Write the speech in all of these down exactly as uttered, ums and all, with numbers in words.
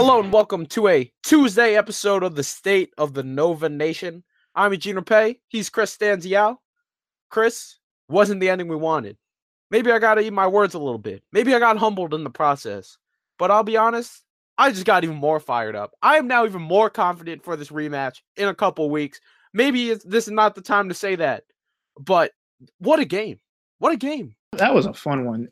Hello and welcome to a Tuesday episode of the State of the Nova Nation. I'm Eugene Repay. He's Chris Stanzial. Chris, wasn't the ending we wanted. Maybe I got to eat my words a little bit. Maybe I got humbled in the process. But I'll be honest, I just got even more fired up. I am now even more confident for this rematch in a couple weeks. Maybe it's, this is not the time to say that. But what a game. What a game. That was a fun one.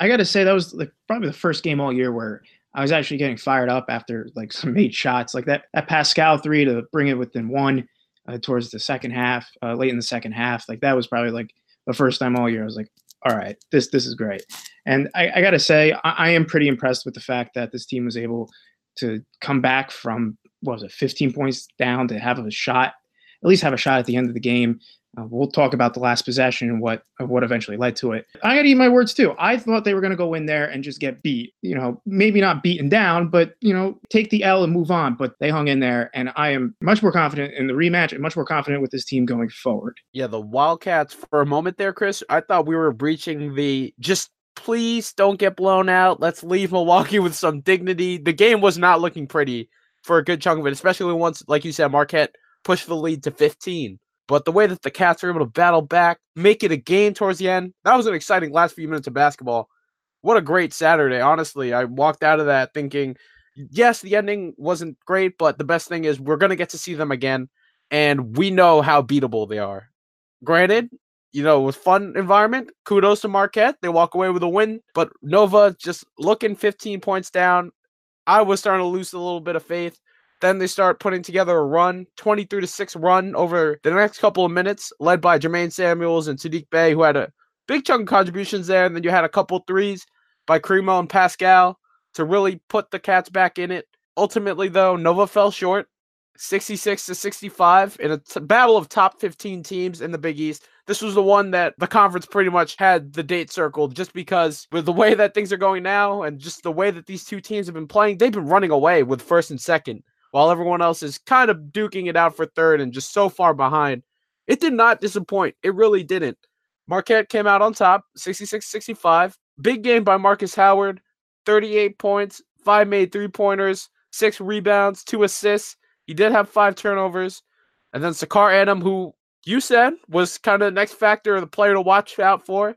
I got to say that was like probably the first game all year where I was actually getting fired up after like some made shots like that, that Pascal three to bring it within one uh, towards the second half, uh, late in the second half. Like that was probably like the first time all year. I was like, all right, this, this is great. And I, I got to say, I, I am pretty impressed with the fact that this team was able to come back from, what was it, fifteen points down to have a shot, at least have a shot at the end of the game. Uh, we'll talk about the last possession and what what eventually led to it. I got to eat my words, too. I thought they were going to go in there and just get beat. You know, maybe not beaten down, but, you know, take the L and move on. But they hung in there, and I am much more confident in the rematch and much more confident with this team going forward. Yeah, the Wildcats, for a moment there, Chris, I thought we were breaching the just please don't get blown out. Let's leave Milwaukee with some dignity. The game was not looking pretty for a good chunk of it, especially once, like you said, Marquette pushed the lead to fifteen. But the way that the Cats were able to battle back, make it a game towards the end, that was an exciting last few minutes of basketball. What a great Saturday, honestly. I walked out of that thinking, yes, the ending wasn't great, but the best thing is we're going to get to see them again, and we know how beatable they are. Granted, you know, it was a fun environment. Kudos to Marquette. They walk away with a win, but Nova just looking fifteen points down. I was starting to lose a little bit of faith. Then they start putting together a run, twenty-three to six run over the next couple of minutes, led by Jermaine Samuels and Sadiq Bey, who had a big chunk of contributions there. And then you had a couple threes by Cremo and Pascal to really put the Cats back in it. Ultimately, though, Nova fell short, sixty-six to sixty-five, in a t- battle of top fifteen teams in the Big East. This was the one that the conference pretty much had the date circled, just because with the way that things are going now and just the way that these two teams have been playing, they've been running away with first and second, while everyone else is kind of duking it out for third and just so far behind. It did not disappoint. It really didn't. Marquette came out on top, sixty-six sixty-five. Big game by Marcus Howard, thirty-eight points, five made three-pointers, six rebounds, two assists. He did have five turnovers. And then Sakar Adam, who you said was kind of the next factor, the player to watch out for,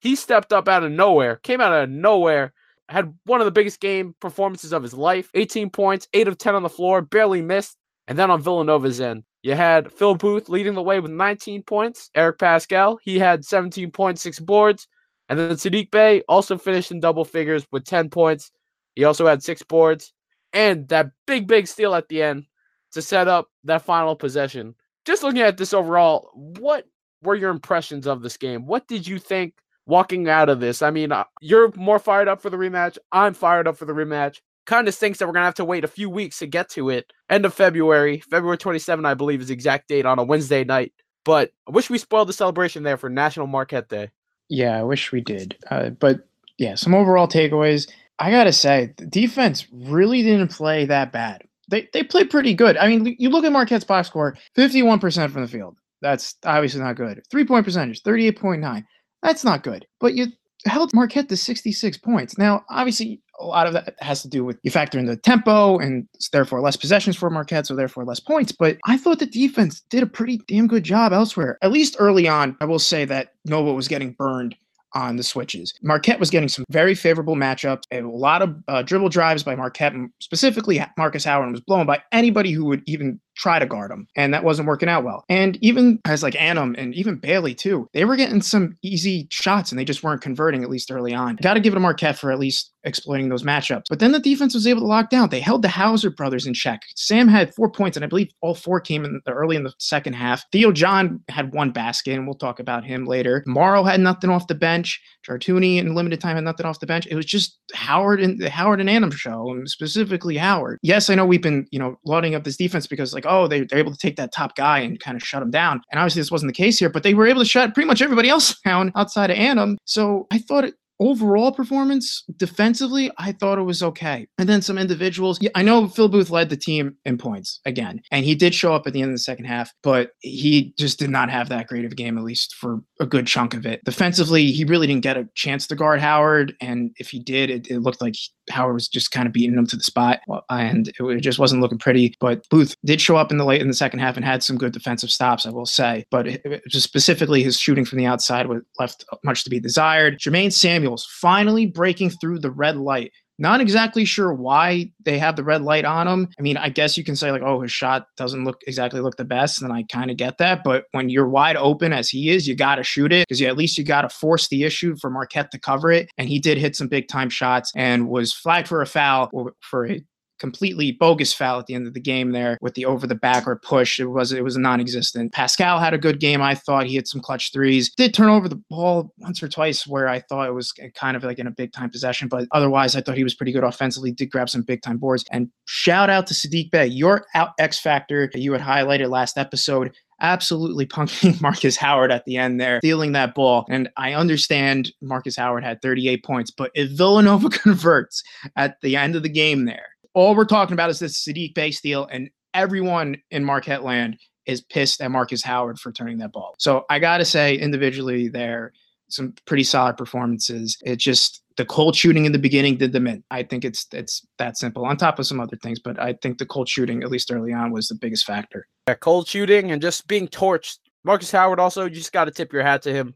he stepped up out of nowhere, came out of nowhere, had one of the biggest game performances of his life. eighteen points, eight of ten on the floor, barely missed. And then on Villanova's end, you had Phil Booth leading the way with nineteen points. Eric Pascal, he had seventeen points, six boards. And then Sadiq Bey also finished in double figures with ten points. He also had six boards. And that big, big steal at the end to set up that final possession. Just looking at this overall, what were your impressions of this game? What did you think walking out of this? I mean, you're more fired up for the rematch. I'm fired up for the rematch. Kind of stinks that we're going to have to wait a few weeks to get to it. End of February. February twenty-seventh, I believe, is the exact date, on a Wednesday night. But I wish we spoiled the celebration there for National Marquette Day. Yeah, I wish we did. Uh, but, yeah, some overall takeaways. I got to say, the defense really didn't play that bad. They, they played pretty good. I mean, you look at Marquette's box score, fifty-one percent from the field. That's obviously not good. Three-point percentage, thirty-eight point nine. That's not good. But you held Marquette to sixty-six points. Now, obviously, a lot of that has to do with you factor in the tempo and therefore less possessions for Marquette, so therefore less points. But I thought the defense did a pretty damn good job elsewhere. At least early on, I will say that Nova was getting burned on the switches. Marquette was getting some very favorable matchups, a lot of uh, dribble drives by Marquette, and specifically Marcus Howard was blown by anybody who would even try to guard him, and that wasn't working out well. And even as like Annam and even Bailey too, they were getting some easy shots and they just weren't converting, at least early on. Got to give it to Marquette for at least exploiting those matchups. But then the defense was able to lock down. They held the Hauser brothers in check. Sam had four points, and I believe all four came in the early in the second half. Theo John had one basket, and we'll talk about him later. Morrow had nothing off the bench. Jartuni in limited time had nothing off the bench. It was just Howard and the Howard and Annam show, and specifically Howard. Yes, I know we've been, you know, lauding up this defense because like, oh, they, they're able to take that top guy and kind of shut him down. And obviously this wasn't the case here, but they were able to shut pretty much everybody else down outside of Annam. So I thought it, overall performance, defensively, I thought it was okay. And then some individuals. Yeah, I know Phil Booth led the team in points again, and he did show up at the end of the second half, but he just did not have that great of a game, at least for a good chunk of it. Defensively, he really didn't get a chance to guard Howard, and if he did, it, it looked like Howard was just kind of beating them to the spot, and it just wasn't looking pretty. But Booth did show up in the late in the second half and had some good defensive stops, I will say. But it, it, just specifically, his shooting from the outside was left much to be desired. Jermaine Samuels finally breaking through the red light. Not exactly sure why they have the red light on him. I mean, I guess you can say like, oh, his shot doesn't look exactly look the best. And I kind of get that. But when you're wide open as he is, you got to shoot it, because at least you got to force the issue for Marquette to cover it. And he did hit some big time shots and was flagged for a foul, or for a completely bogus foul at the end of the game there with the over the back or push. It was it was non-existent. Pascal had a good game, I thought. He hit some clutch threes. Did turn over the ball once or twice where I thought it was kind of like in a big-time possession, but otherwise I thought he was pretty good offensively. Did grab some big-time boards. And shout out to Sadiq Bey, your X-Factor that you had highlighted last episode. Absolutely punking Marcus Howard at the end there, stealing that ball. And I understand Marcus Howard had thirty-eight points, but if Villanova converts at the end of the game there, all we're talking about is this Sadiq Bey steal, and everyone in Marquette land is pissed at Marcus Howard for turning that ball. So I got to say, individually there, some pretty solid performances. It just, the cold shooting in the beginning did them in. I think it's it's that simple, on top of some other things, but I think the cold shooting, at least early on, was the biggest factor. Yeah, cold shooting and just being torched. Marcus Howard also, you just got to tip your hat to him.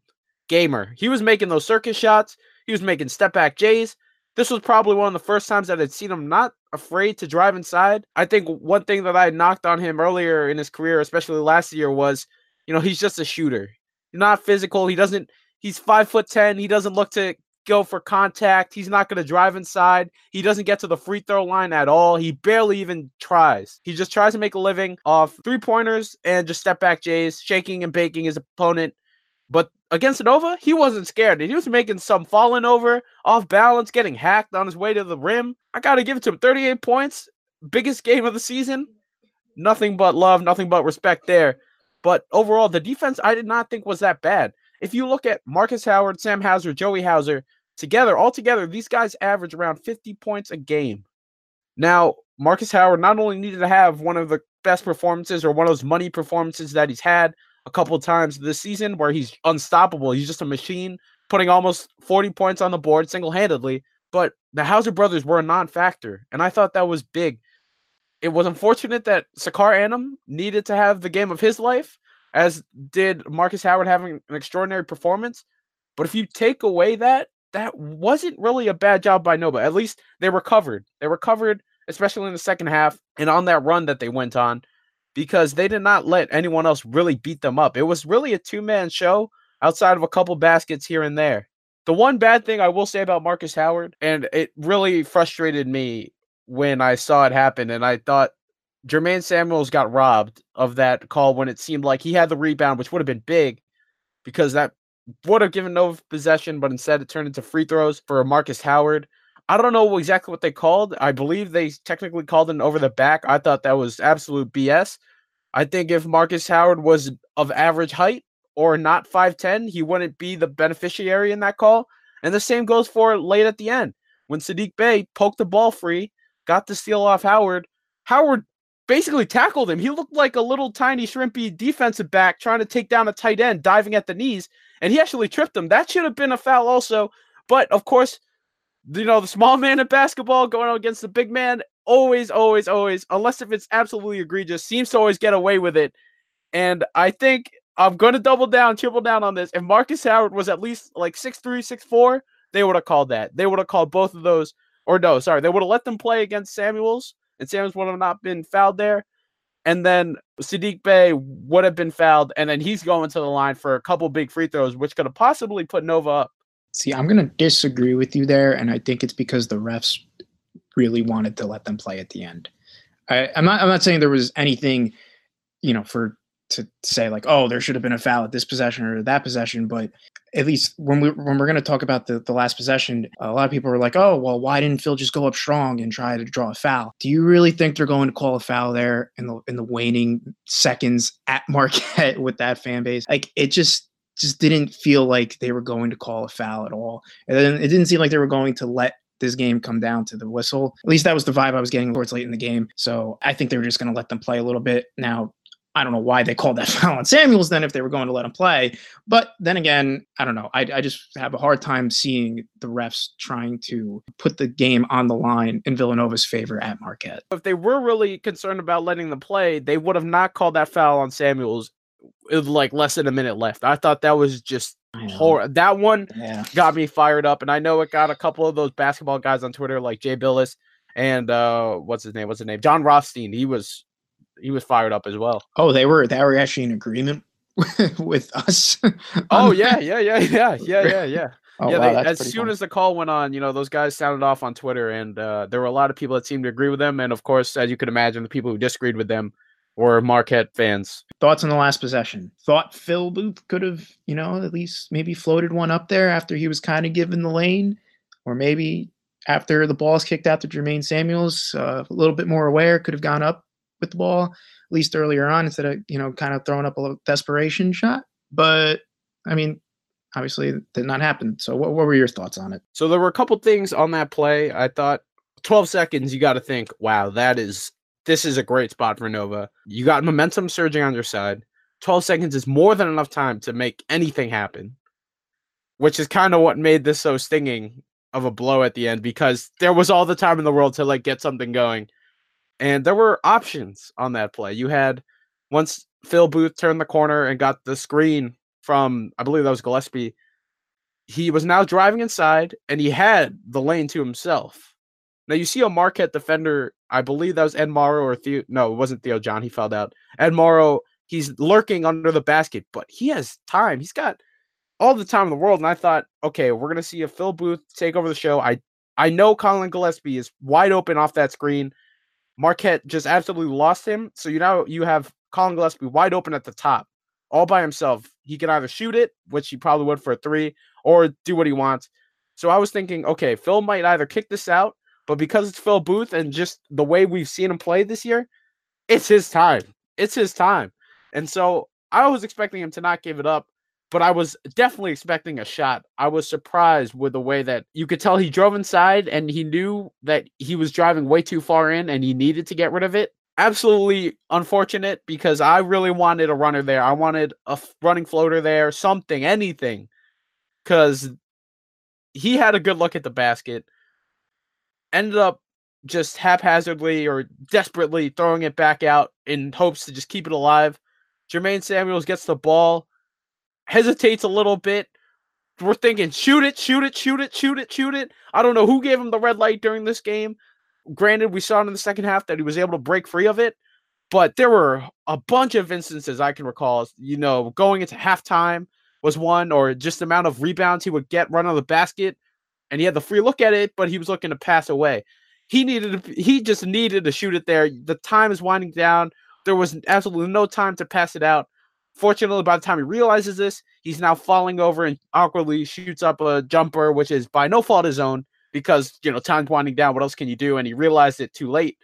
Gamer. He was making those circus shots. He was making step-back J's. This was probably one of the first times that I'd seen him not afraid to drive inside. I think one thing that I knocked on him earlier in his career, especially last year, was, you know, he's just a shooter. He's not physical. He doesn't, he's five foot ten. He doesn't look to go for contact. He's not going to drive inside. He doesn't get to the free throw line at all. He barely even tries. He just tries to make a living off three pointers and just step back J's, shaking and baking his opponent. But against Nova, he wasn't scared. He was making some falling over, off balance, getting hacked on his way to the rim. I got to give it to him. thirty-eight points, biggest game of the season. Nothing but love, nothing but respect there. But overall, the defense I did not think was that bad. If you look at Marcus Howard, Sam Hauser, Joey Hauser, together, all together, these guys average around fifty points a game. Now, Marcus Howard not only needed to have one of the best performances or one of those money performances that he's had a couple of times this season where he's unstoppable. He's just a machine, putting almost forty points on the board single-handedly. But the Hauser brothers were a non-factor, and I thought that was big. It was unfortunate that Sakar Adam needed to have the game of his life, as did Marcus Howard having an extraordinary performance. But if you take away that, that wasn't really a bad job by Nova. At least they recovered. They recovered, especially in the second half and on that run that they went on, because they did not let anyone else really beat them up. It was really a two-man show outside of a couple baskets here and there. The one bad thing I will say about Marcus Howard, and it really frustrated me when I saw it happen, and I thought Jermaine Samuels got robbed of that call when it seemed like he had the rebound, which would have been big because that would have given Nova possession, but instead it turned into free throws for Marcus Howard. I don't know exactly what they called. I believe they technically called an over the back. I thought that was absolute B S. I think if Marcus Howard was of average height or not five ten, he wouldn't be the beneficiary in that call. And the same goes for late at the end. When Sadiq Bey poked the ball free, got the steal off Howard, Howard basically tackled him. He looked like a little tiny shrimpy defensive back trying to take down a tight end, diving at the knees, and he actually tripped him. That should have been a foul also. But, of course, you know, the small man in basketball going out against the big man always, always, always, unless if it's absolutely egregious, seems to always get away with it. And I think I'm going to double down, triple down on this. If Marcus Howard was at least like six three, six four, they would have called that. They would have called both of those. Or no, sorry, they would have let them play against Samuels, and Samuels would have not been fouled there. And then Sadiq Bey would have been fouled, and then he's going to the line for a couple big free throws, which could have possibly put Nova up. See, I'm going to disagree with you there, and I think it's because the refs really wanted to let them play at the end. I, I'm not I'm not saying there was anything, you know, for to say like, oh, there should have been a foul at this possession or that possession, but at least when, we, when we're going to talk about the, the last possession, a lot of people were like, oh, well, why didn't Phil just go up strong and try to draw a foul? Do you really think they're going to call a foul there in the, in the waning seconds at Marquette with that fan base? Like, it just... just didn't feel like they were going to call a foul at all. And then it didn't seem like they were going to let this game come down to the whistle. At least that was the vibe I was getting towards late in the game. So I think they were just going to let them play a little bit. Now, I don't know why they called that foul on Samuels then if they were going to let him play. But then again, I don't know. I, I just have a hard time seeing the refs trying to put the game on the line in Villanova's favor at Marquette. If they were really concerned about letting them play, they would have not called that foul on Samuels with like less than a minute left. I thought that was just horror. That one yeah. got me fired up. And I know it got a couple of those basketball guys on Twitter like Jay Billis and uh, what's his name? What's his name? John Rothstein. He was... He was fired up as well. Oh, they were they were actually in agreement with us. Oh yeah, yeah, yeah, yeah, yeah, yeah, yeah. Oh, yeah. Wow, they, as soon funny. as the call went on, you know, those guys sounded off on Twitter, and uh, there were a lot of people that seemed to agree with them. And of course, as you could imagine, the people who disagreed with them were Marquette fans. Thoughts on the last possession? Thought Phil Booth could have, you know, at least maybe floated one up there after he was kind of given the lane, or maybe after the ball's kicked out to Jermaine Samuels, uh, a little bit more aware, could have gone up with the ball, at least earlier on, instead of, you know, kind of throwing up a little desperation shot. But I mean, obviously it did not happen. So what, what were your thoughts on it? So there were a couple things on that play. I thought twelve seconds, you got to think, wow, that is, this is a great spot for Nova. You got momentum surging on your side. twelve seconds is more than enough time to make anything happen, which is kind of what made this so stinging of a blow at the end, because there was all the time in the world to like get something going. And there were options on that play. You had, once Phil Booth turned the corner and got the screen from, I believe that was Gillespie, he was now driving inside, and he had the lane to himself. Now, you see a Marquette defender, I believe that was Ed Morrow or Theo, no, it wasn't Theo John, he fouled out. Ed Morrow, he's lurking under the basket, but he has time. He's got all the time in the world, and I thought, okay, we're going to see a Phil Booth take over the show. I, I know Colin Gillespie is wide open off that screen. Marquette just absolutely lost him. So you now you have Colin Gillespie wide open at the top, all by himself. He can either shoot it, which he probably would for a three, or do what he wants. So I was thinking, okay, Phil might either kick this out, but because it's Phil Booth and just the way we've seen him play this year, it's his time. It's his time. And so I was expecting him to not give it up, but I was definitely expecting a shot. I was surprised with the way that you could tell he drove inside and he knew that he was driving way too far in and he needed to get rid of it. Absolutely unfortunate, because I really wanted a runner there. I wanted a running floater there, something, anything, because he had a good look at the basket. Ended up just haphazardly or desperately throwing it back out in hopes to just keep it alive. Jermaine Samuels gets the ball, hesitates a little bit. We're thinking, shoot it, shoot it, shoot it, shoot it, shoot it. I don't know who gave him the red light during this game. Granted, we saw in the second half that he was able to break free of it, but there were a bunch of instances I can recall. You know, going into halftime was one, or just the amount of rebounds he would get run on the basket, and he had the free look at it, but he was looking to pass away. He needed, to, he just needed to shoot it there. The time is winding down. There was absolutely no time to pass it out. Fortunately, by the time he realizes this, he's now falling over and awkwardly shoots up a jumper, which is by no fault his own, because, you know, time's winding down. What else can you do? And he realized it too late.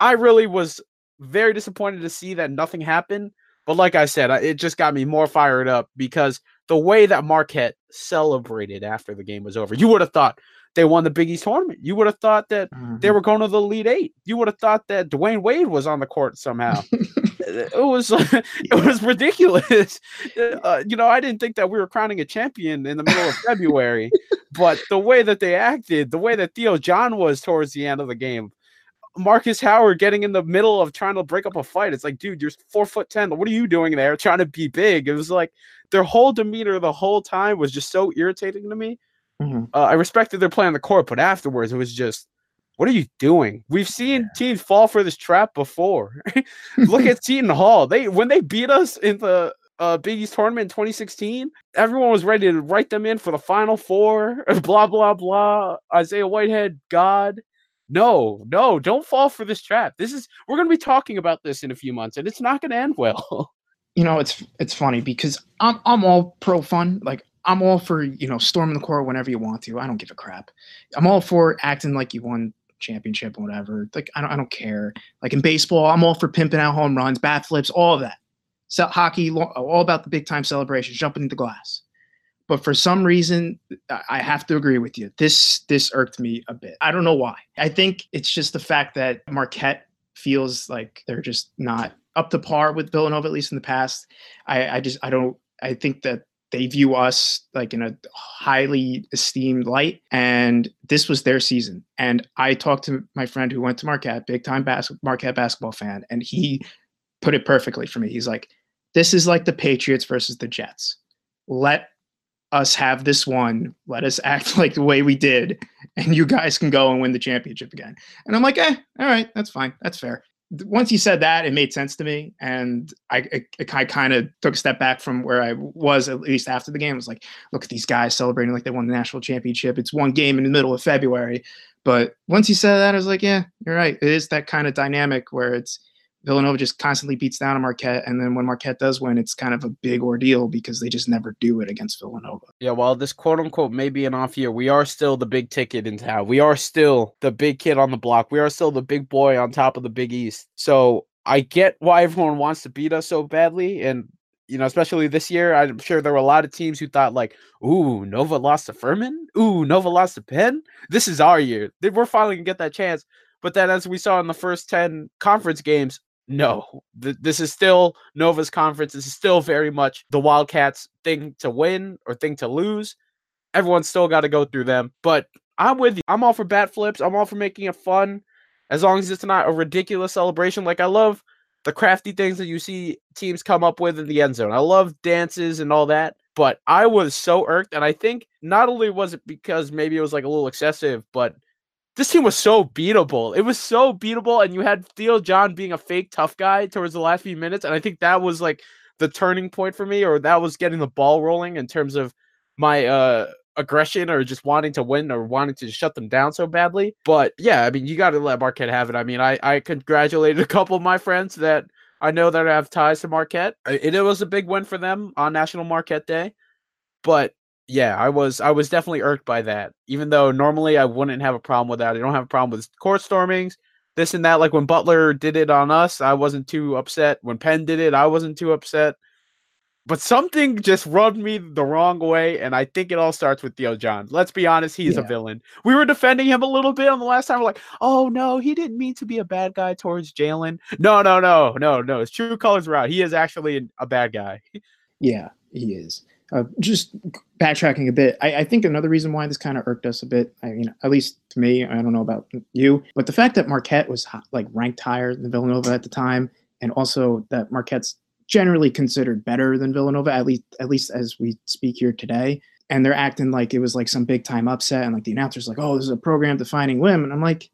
I really was very disappointed to see that nothing happened. But like I said, it just got me more fired up because the way that Marquette celebrated after the game was over, you would have thought they won the Big East tournament. You would have thought that mm-hmm. they were going to the Elite Eight. You would have thought that Dwayne Wade was on the court somehow. It was it was ridiculous. Uh, you know, I didn't think that we were crowning a champion in the middle of February, but the way that they acted, the way that Theo John was towards the end of the game, Marcus Howard getting in the middle of trying to break up a fight. It's like, dude, you're four foot ten. What are you doing there? Trying to be big. It was like their whole demeanor the whole time was just so irritating to me. Mm-hmm. Uh, I respected their play on the court, but afterwards it was just, what are you doing? We've seen yeah. teams fall for this trap before. Look at Seton Hall. They when they beat us in the uh, Big East tournament in twenty sixteen, everyone was ready to write them in for the Final Four. Blah, blah, blah. Isaiah Whitehead, God. No, no, don't fall for this trap. This is we're going to be talking about this in a few months, and it's not going to end well. You know, it's it's funny because I'm I'm all pro fun. Like, I'm all for, you know, storming the court whenever you want to. I don't give a crap. I'm all for acting like you won championship or whatever. Like, I don't, I don't care. Like in baseball, I'm all for pimping out home runs, bat flips, all of that. So hockey, all about the big time celebrations, jumping into glass. But for some reason, I have to agree with you. This, this irked me a bit. I don't know why. I think it's just the fact that Marquette feels like they're just not up to par with Villanova, at least in the past. I, I just, I don't, I think that they view us like in a highly esteemed light, and this was their season. And I talked to my friend who went to Marquette, big time bas- Marquette basketball fan, and he put it perfectly for me. He's like, this is like the Patriots versus the Jets. Let us have this one. Let us act like the way we did, and you guys can go and win the championship again. And I'm like, eh, all right, that's fine. That's fair. Once he said that, it made sense to me, and I, I, I kind of took a step back from where I was, at least after the game. It was like, look at these guys celebrating like they won the national championship. It's one game in the middle of February. But once he said that, I was like, yeah, you're right. It is that kind of dynamic where it's Villanova just constantly beats down on Marquette, and then when Marquette does win, it's kind of a big ordeal because they just never do it against Villanova. Yeah, while this quote-unquote may be an off year, we are still the big ticket in town. We are still the big kid on the block. We are still the big boy on top of the Big East. So I get why everyone wants to beat us so badly, and you know, especially this year, I'm sure there were a lot of teams who thought like, ooh, Nova lost to Furman? Ooh, Nova lost to Penn? This is our year. We're finally going to get that chance. But then as we saw in the first ten conference games, no, th- this is still Nova's conference. This is still very much the Wildcats' thing to win or thing to lose. Everyone's still got to go through them. But I'm with you. I'm all for bat flips. I'm all for making it fun, as long as it's not a ridiculous celebration. Like, I love the crafty things that you see teams come up with in the end zone. I love dances and all that. But I was so irked. And I think not only was it because maybe it was like a little excessive, but this team was so beatable. It was so beatable, and you had Theo John being a fake tough guy towards the last few minutes, and I think that was like the turning point for me, or that was getting the ball rolling in terms of my uh, aggression or just wanting to win or wanting to shut them down so badly. But, yeah, I mean, you got to let Marquette have it. I mean, I, I congratulated a couple of my friends that I know that have ties to Marquette. It, it was a big win for them on National Marquette Day, but yeah, I was I was definitely irked by that, even though normally I wouldn't have a problem with that. I don't have a problem with court stormings, this and that. Like when Butler did it on us, I wasn't too upset. When Penn did it, I wasn't too upset. But something just rubbed me the wrong way, and I think it all starts with Theo John. Let's be honest, he's yeah. a villain. We were defending him a little bit on the last time. We're like, oh, no, he didn't mean to be a bad guy towards Jalen. No, no, no, no, no. His true colors were out. He is actually a bad guy. Yeah, he is. Uh, just backtracking a bit, I, I think another reason why this kind of irked us a bit, I mean, at least to me, I don't know about you, but the fact that Marquette was like ranked higher than Villanova at the time, and also that Marquette's generally considered better than Villanova, at least at least as we speak here today, and they're acting like it was like some big time upset, and like the announcer's like, oh, this is a program defining win, and I'm like,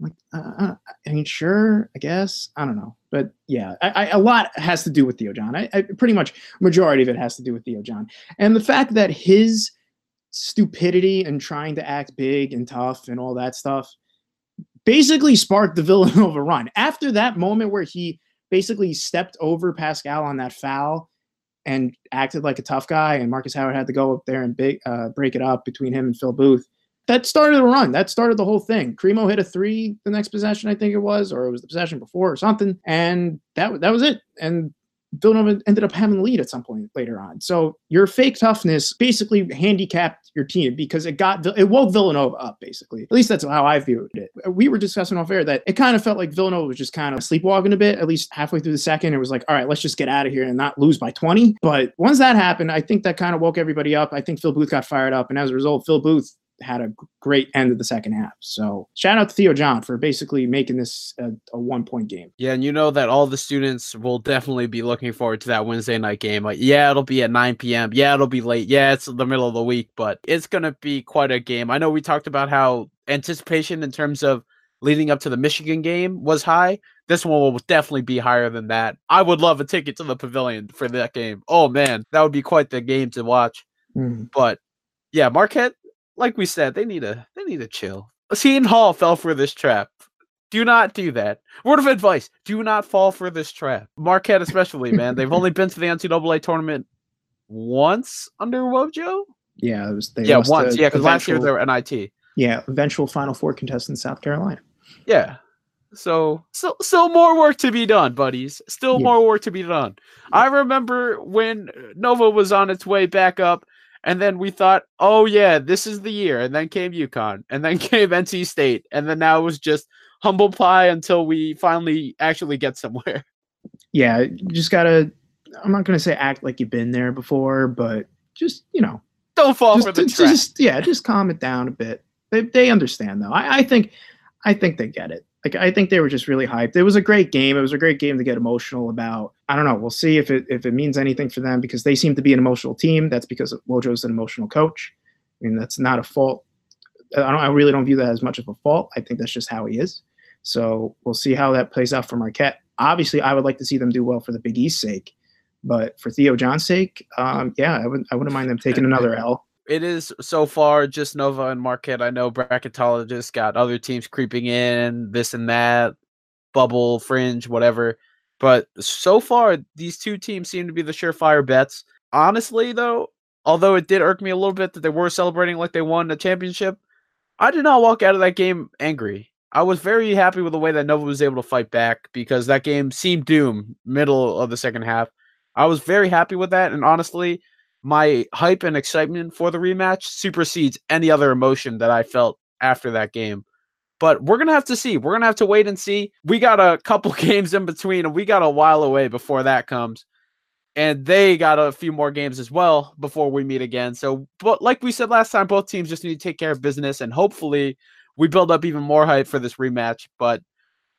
I'm like uh, I mean, sure, I guess, I don't know. But yeah, I, I, a lot has to do with Theo John. I, I pretty much majority of it has to do with Theo John, and the fact that his stupidity and trying to act big and tough and all that stuff basically sparked the Villanova run. After that moment where he basically stepped over Pascal on that foul and acted like a tough guy, and Marcus Howard had to go up there and big, uh, break it up between him and Phil Booth. That started a run. That started the whole thing. Cremo hit a three the next possession, I think it was, or it was the possession before or something. And that that was it. And Villanova ended up having the lead at some point later on. So your fake toughness basically handicapped your team because it got it woke Villanova up, basically. At least that's how I viewed it. We were discussing off air that it kind of felt like Villanova was just kind of sleepwalking a bit. At least halfway through the second, it was like, all right, let's just get out of here and not lose by twenty. But once that happened, I think that kind of woke everybody up. I think Phil Booth got fired up. And as a result, Phil Booth had a great end of the second half. So shout out to Theo John for basically making this a, a one-point game. Yeah, and you know that all the students will definitely be looking forward to that Wednesday night game. Like, yeah, it'll be at nine p.m. Yeah, it'll be late. Yeah, it's the middle of the week, but it's going to be quite a game. I know we talked about how anticipation in terms of leading up to the Michigan game was high. This one will definitely be higher than that. I would love a ticket to the Pavilion for that game. Oh, man, that would be quite the game to watch. Mm. But, yeah, Marquette, like we said, they need a they need a chill. Seton Hall fell for this trap. Do not do that. Word of advice: do not fall for this trap. Marquette, especially, man, they've only been to the N C double A tournament once under Wojo. Yeah, it was. They yeah, once. Yeah, because last year they were N I T. Yeah, eventual Final Four contestant, South Carolina. Yeah. So, so, still more work to be done, buddies. Still yeah. more work to be done. Yeah. I remember when Nova was on its way back up. And then we thought, oh, yeah, this is the year. And then came UConn. And then came N C State. And then now it was just humble pie until we finally actually get somewhere. yeah, you just gotta, I'm not gonna say act like you've been there before, but just, you know, don't fall just, for the trap. Just, yeah, just calm it down a bit. They they understand though. I, I think I think they get it. Like I think they were just really hyped. It was a great game. It was a great game to get emotional about. I don't know. We'll see if it if it means anything for them because they seem to be an emotional team. That's because Wojo's an emotional coach. I mean, that's not a fault. I don't. I really don't view that as much of a fault. I think that's just how he is. So we'll see how that plays out for Marquette. Obviously, I would like to see them do well for the Big East's sake, but for Theo John's sake, um, yeah, I wouldn't. I wouldn't mind them taking another L. It is so far just Nova and Marquette. I know bracketologists got other teams creeping in, this and that, bubble, fringe, whatever. But so far, these two teams seem to be the surefire bets. Honestly, though, although it did irk me a little bit that they were celebrating like they won the championship, I did not walk out of that game angry. I was very happy with the way that Nova was able to fight back because that game seemed doomed middle of the second half. I was very happy with that, and honestly, my hype and excitement for the rematch supersedes any other emotion that I felt after that game. But we're going to have to see. We're going to have to wait and see. We got a couple games in between, and we got a while away before that comes. And they got a few more games as well before we meet again. So, but like we said last time, both teams just need to take care of business, and hopefully we build up even more hype for this rematch. But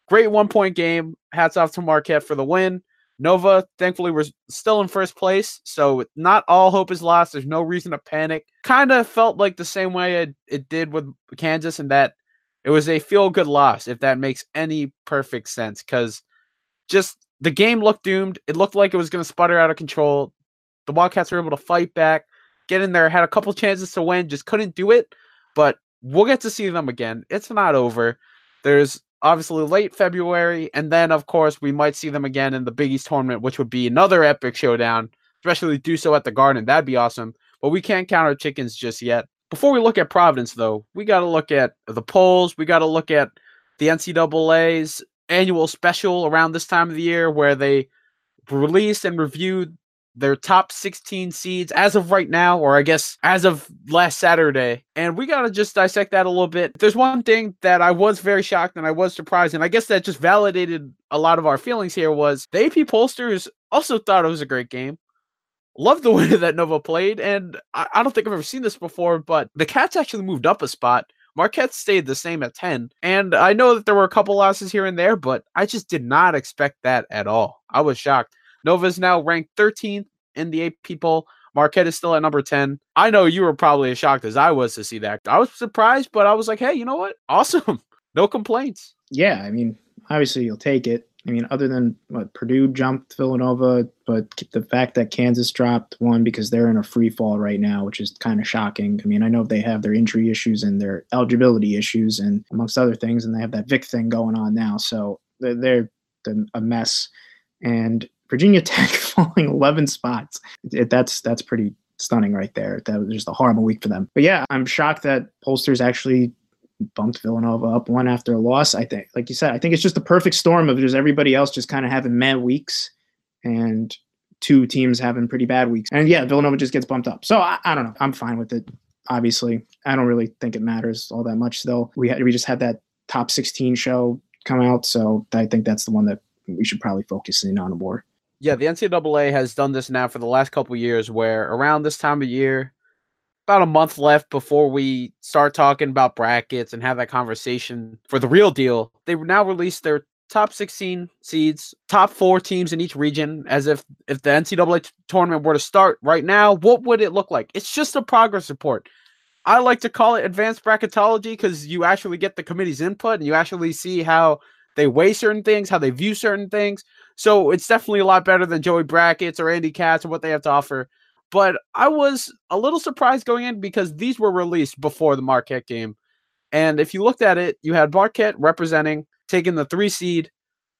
great one-point game. Hats off to Marquette for the win. Nova, thankfully, we're still in first place, so not all hope is lost. There's no reason to panic. Kind of felt like the same way it, it did with Kansas in that it was a feel-good loss, if that makes any perfect sense, because just the game looked doomed. It looked like it was going to sputter out of control. The Wildcats were able to fight back, get in there, had a couple chances to win, just couldn't do it, but we'll get to see them again. It's not over. There's obviously late February, and then, of course, we might see them again in the Big East tournament, which would be another epic showdown, especially do so at the Garden. That'd be awesome, but we can't count our chickens just yet. Before we look at Providence, though, we got to look at the polls. We got to look at the N C A A's annual special around this time of the year where they released and reviewed their top sixteen seeds as of right now, or I guess as of last Saturday. And we got to just dissect that a little bit. There's one thing that I was very shocked and I was surprised, and I guess that just validated a lot of our feelings here, was the A P pollsters also thought it was a great game. Loved the way that Nova played, and I, I don't think I've ever seen this before, but the Cats actually moved up a spot. Marquette stayed the same at ten, and I know that there were a couple losses here and there, but I just did not expect that at all. I was shocked. Nova is now ranked thirteenth in the A P poll. Marquette is still at number ten. I know you were probably as shocked as I was to see that. I was surprised, but I was like, hey, you know what? Awesome. No complaints. Yeah, I mean, obviously you'll take it. I mean, other than what, Purdue jumped Villanova, but the fact that Kansas dropped one because they're in a free fall right now, which is kind of shocking. I mean, I know they have their injury issues and their eligibility issues and amongst other things, and they have that Vic thing going on now. So they're, they're a mess. And Virginia Tech falling eleven spots. It, that's that's pretty stunning right there. That was just a horrible week for them. But yeah, I'm shocked that pollsters actually bumped Villanova up one after a loss. I think, like you said, I think it's just the perfect storm of just everybody else just kind of having mad weeks and two teams having pretty bad weeks. And yeah, Villanova just gets bumped up. So I, I don't know. I'm fine with it, obviously. I don't really think it matters all that much, though. We, had, we just had that top sixteen show come out, so I think that's the one that we should probably focus in on more. Yeah, the N C A A has done this now for the last couple of years where around this time of year, about a month left before we start talking about brackets and have that conversation for the real deal, they now release their top sixteen seeds, top four teams in each region, as if if the N C A A tournament were to start right now, what would it look like? It's just a progress report. I like to call it advanced bracketology because you actually get the committee's input and you actually see how they weigh certain things, how they view certain things. So it's definitely a lot better than Joey Brackets or Andy Katz or what they have to offer. But I was a little surprised going in because these were released before the Marquette game. And if you looked at it, you had Marquette representing, taking the three seed.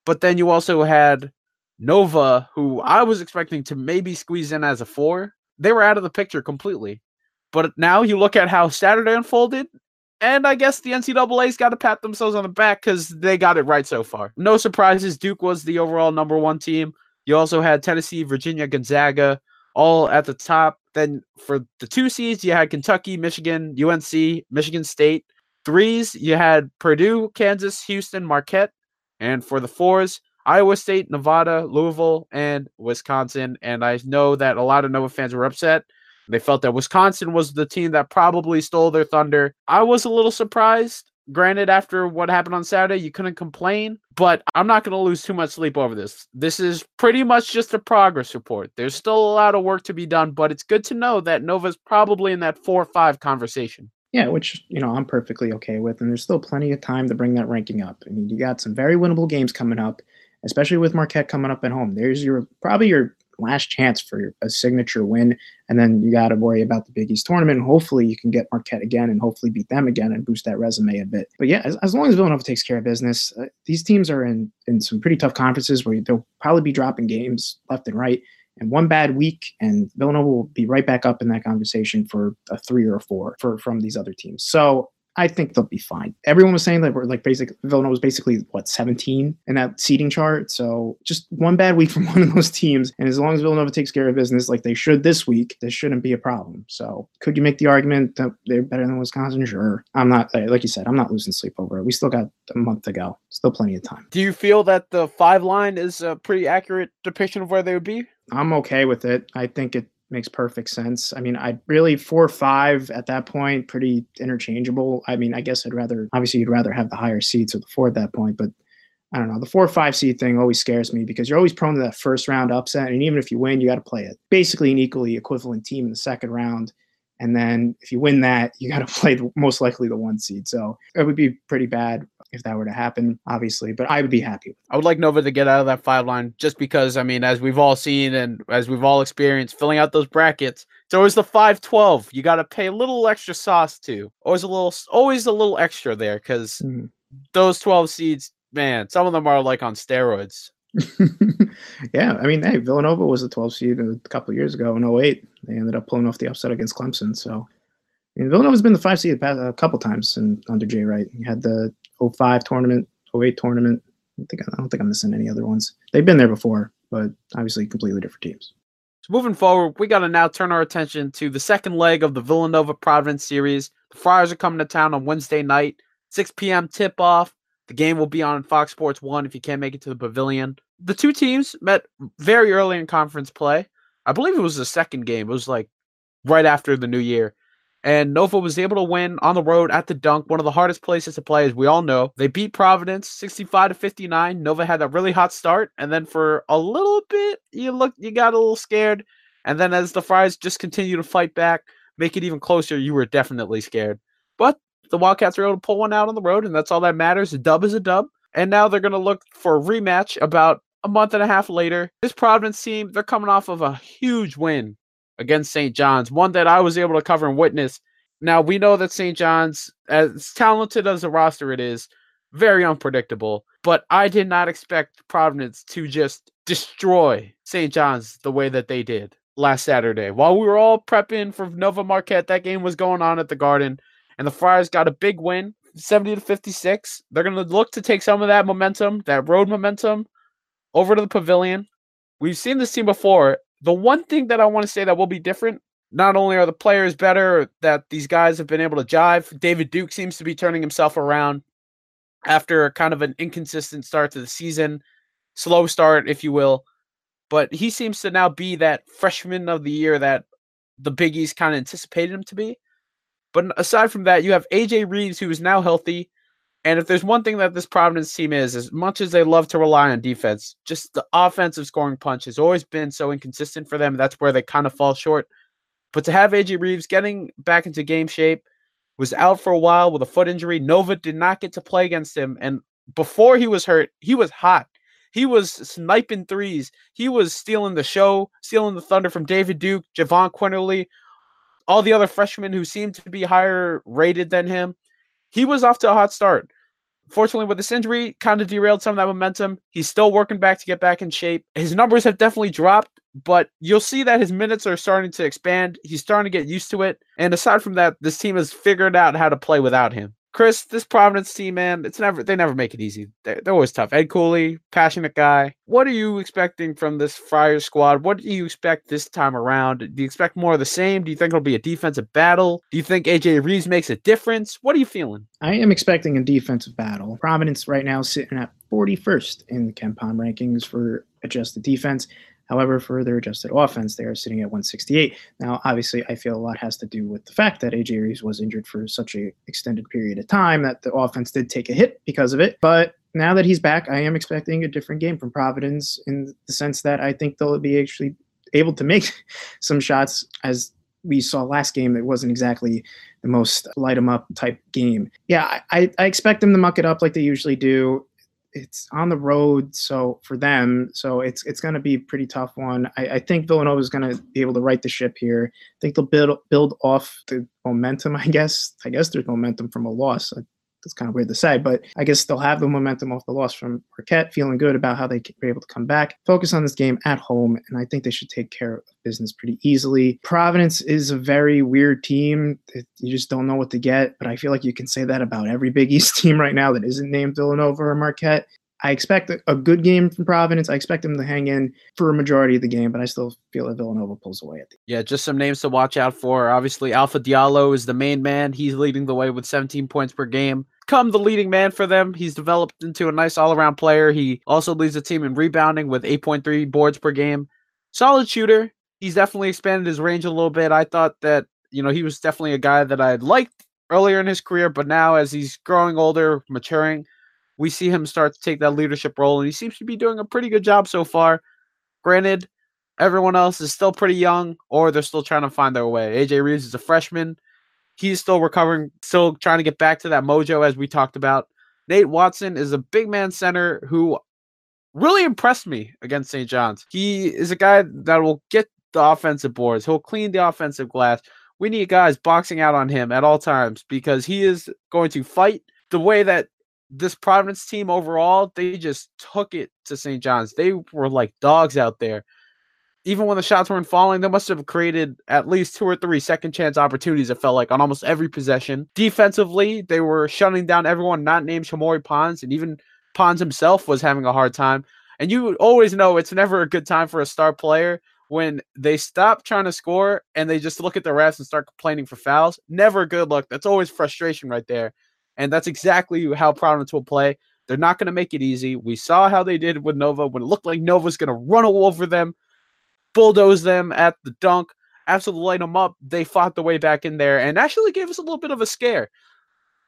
But then you also had Nova, who I was expecting to maybe squeeze in as a four. They were out of the picture completely. But now you look at how Saturday unfolded. And I guess the N C A A's got to pat themselves on the back because they got it right so far. No surprises. Duke was the overall number one team. You also had Tennessee, Virginia, Gonzaga, all at the top. Then for the two seeds, you had Kentucky, Michigan, U N C, Michigan State. Threes, you had Purdue, Kansas, Houston, Marquette. And for the fours, Iowa State, Nevada, Louisville, and Wisconsin. And I know that a lot of Nova fans were upset. They felt that Wisconsin was the team that probably stole their thunder. I was a little surprised. Granted, after what happened on Saturday, you couldn't complain, but I'm not going to lose too much sleep over this. This is pretty much just a progress report. There's still a lot of work to be done, but it's good to know that Nova's probably in that four or five conversation. Yeah, which, you know, I'm perfectly okay with, and there's still plenty of time to bring that ranking up. I mean, you got some very winnable games coming up, especially with Marquette coming up at home. There's your probably your last chance for a signature win, and then you got to worry about the Big East tournament. Hopefully you can get Marquette again and hopefully beat them again and boost that resume a bit. But yeah, as, as long as Villanova takes care of business, uh, these teams are in, in some pretty tough conferences where they'll probably be dropping games left and right, and one bad week and Villanova will be right back up in that conversation for a three or a four for, from these other teams. So I think they'll be fine. Everyone was saying that we're like basic Villanova was basically what seventeen in that seeding chart. So just one bad week from one of those teams, and as long as Villanova takes care of business like they should this week, this shouldn't be a problem. So could you make the argument that they're better than Wisconsin? Sure. I'm not, like you said, I'm not losing sleep over it. We still got a month to go. Still plenty of time. Do you feel that the five line is a pretty accurate depiction of where they would be? I'm okay with it. I think it makes perfect sense. I mean, I really four or five at that point, pretty interchangeable. I mean, I guess I'd rather, obviously you'd rather have the higher seeds or the four at that point, but I don't know. The four or five seed thing always scares me because you're always prone to that first round upset. And even if you win, you got to play it basically an equally equivalent team in the second round. And then if you win that, you got to play the, most likely the one seed. So it would be pretty bad if that were to happen, obviously, but I would be happy. I would like Nova to get out of that five line just because, I mean, as we've all seen and as we've all experienced filling out those brackets, it's always the five twelve. You got to pay a little extra sauce to. Always a little, always a little extra there because mm-hmm. those twelve seeds, man, some of them are like on steroids. Yeah, I mean, hey, Villanova was a twelve seed a couple of years ago in oh eight. They ended up pulling off the upset against Clemson. So, I mean, Villanova's been the five seed a couple times in, under Jay Wright. You had the oh five tournament, oh eight tournament. I think I don't think I'm missing any other ones. They've been there before, but obviously completely different teams. So moving forward, we got to now turn our attention to the second leg of the Villanova Providence series. The Friars are coming to town on Wednesday night, six p m tip off. The game will be on Fox Sports one if you can't make it to the Pavilion. The two teams met very early in conference play. I believe it was the second game. It was like right after the new year. And Nova was able to win on the road at the Dunk, one of the hardest places to play, as we all know. They beat Providence sixty-five to fifty-nine. Nova had that really hot start. And then for a little bit, you look, you got a little scared. And then as the Friars just continue to fight back, make it even closer, you were definitely scared. But the Wildcats were able to pull one out on the road, and that's all that matters. A dub is a dub. And now they're going to look for a rematch about a month and a half later. This Providence team, they're coming off of a huge win against Saint John's, one that I was able to cover and witness. Now, we know that Saint John's, as talented as the roster it is, very unpredictable. But I did not expect Providence to just destroy Saint John's the way that they did last Saturday. While we were all prepping for Nova Marquette, that game was going on at the Garden. And the Friars got a big win, seventy to fifty-six. They're going to look to take some of that momentum, that road momentum, over to the Pavilion. We've seen this team before. The one thing that I want to say that will be different, not only are the players better, that these guys have been able to jive. David Duke seems to be turning himself around after kind of an inconsistent start to the season, slow start, if you will. But he seems to now be that freshman of the year that the Big East kind of anticipated him to be. But aside from that, you have A J Reeves, who is now healthy. And if there's one thing that this Providence team is, as much as they love to rely on defense, just the offensive scoring punch has always been so inconsistent for them. That's where they kind of fall short. But to have A J Reeves getting back into game shape, was out for a while with a foot injury. Nova did not get to play against him. And before he was hurt, he was hot. He was sniping threes. He was stealing the show, stealing the thunder from David Duke, Javon Quinerly, all the other freshmen who seemed to be higher rated than him. He was off to a hot start. Fortunately, with this injury, kind of derailed some of that momentum. He's still working back to get back in shape. His numbers have definitely dropped, but you'll see that his minutes are starting to expand. He's starting to get used to it. And aside from that, this team has figured out how to play without him. Chris, this Providence team, man, it's never they never make it easy. They're, they're always tough. Ed Cooley, passionate guy. What are you expecting from this Friars squad? What do you expect this time around? Do you expect more of the same? Do you think it'll be a defensive battle? Do you think A J Reeves makes a difference? What are you feeling? I am expecting a defensive battle. Providence right now sitting at forty-first in Ken Pom rankings for adjusted defense. However, for their adjusted offense, they are sitting at one sixty-eight. Now, obviously, I feel a lot has to do with the fact that A J Reeves was injured for such an extended period of time that the offense did take a hit because of it. But now that he's back, I am expecting a different game from Providence in the sense that I think they'll be actually able to make some shots. As we saw last game, it wasn't exactly the most light-em-up type game. Yeah, I, I expect them to muck it up like they usually do. It's on the road, so for them, so it's it's going to be a pretty tough one. I, I think Villanova is going to be able to right the ship here. I think they'll build build off the momentum. I guess I guess there's momentum from a loss. That's kind of weird to say, but I guess they'll have the momentum off the loss from Marquette, feeling good about how they were able to come back, focus on this game at home, and I think they should take care of business pretty easily. Providence is a very weird team. It, you just don't know what to get, but I feel like you can say that about every Big East team right now that isn't named Villanova or Marquette. I expect a good game from Providence. I expect them to hang in for a majority of the game, but I still feel that Villanova pulls away at the end. Yeah, just some names to watch out for. Obviously, Alpha Diallo is the main man. He's leading the way with seventeen points per game. Come the leading man for them. He's developed into a nice all-around player. He also leads the team in rebounding with eight point three boards per game. Solid shooter. He's definitely expanded his range a little bit. I thought that, you know, he was definitely a guy that I liked earlier in his career, but now as he's growing older, maturing, we see him start to take that leadership role, and he seems to be doing a pretty good job so far. Granted, everyone else is still pretty young, or they're still trying to find their way. A J Reeves is a freshman. He's still recovering, still trying to get back to that mojo, as we talked about. Nate Watson is a big man center who really impressed me against Saint John's. He is a guy that will get the offensive boards. He'll clean the offensive glass. We need guys boxing out on him at all times because he is going to fight the way that this Providence team overall, they just took it to Saint John's. They were like dogs out there. Even when the shots weren't falling, they must have created at least two or three second chance opportunities, it felt like, on almost every possession. Defensively, they were shutting down everyone not named Shamori Pons, and even Pons himself was having a hard time. And you always know it's never a good time for a star player when they stop trying to score and they just look at the refs and start complaining for fouls. Never a good look. That's always frustration right there. And that's exactly how Providence will play. They're not going to make it easy. We saw how they did with Nova when it looked like Nova's going to run all over them, bulldoze them at the dunk, absolutely light them up. They fought their way back in there and actually gave us a little bit of a scare.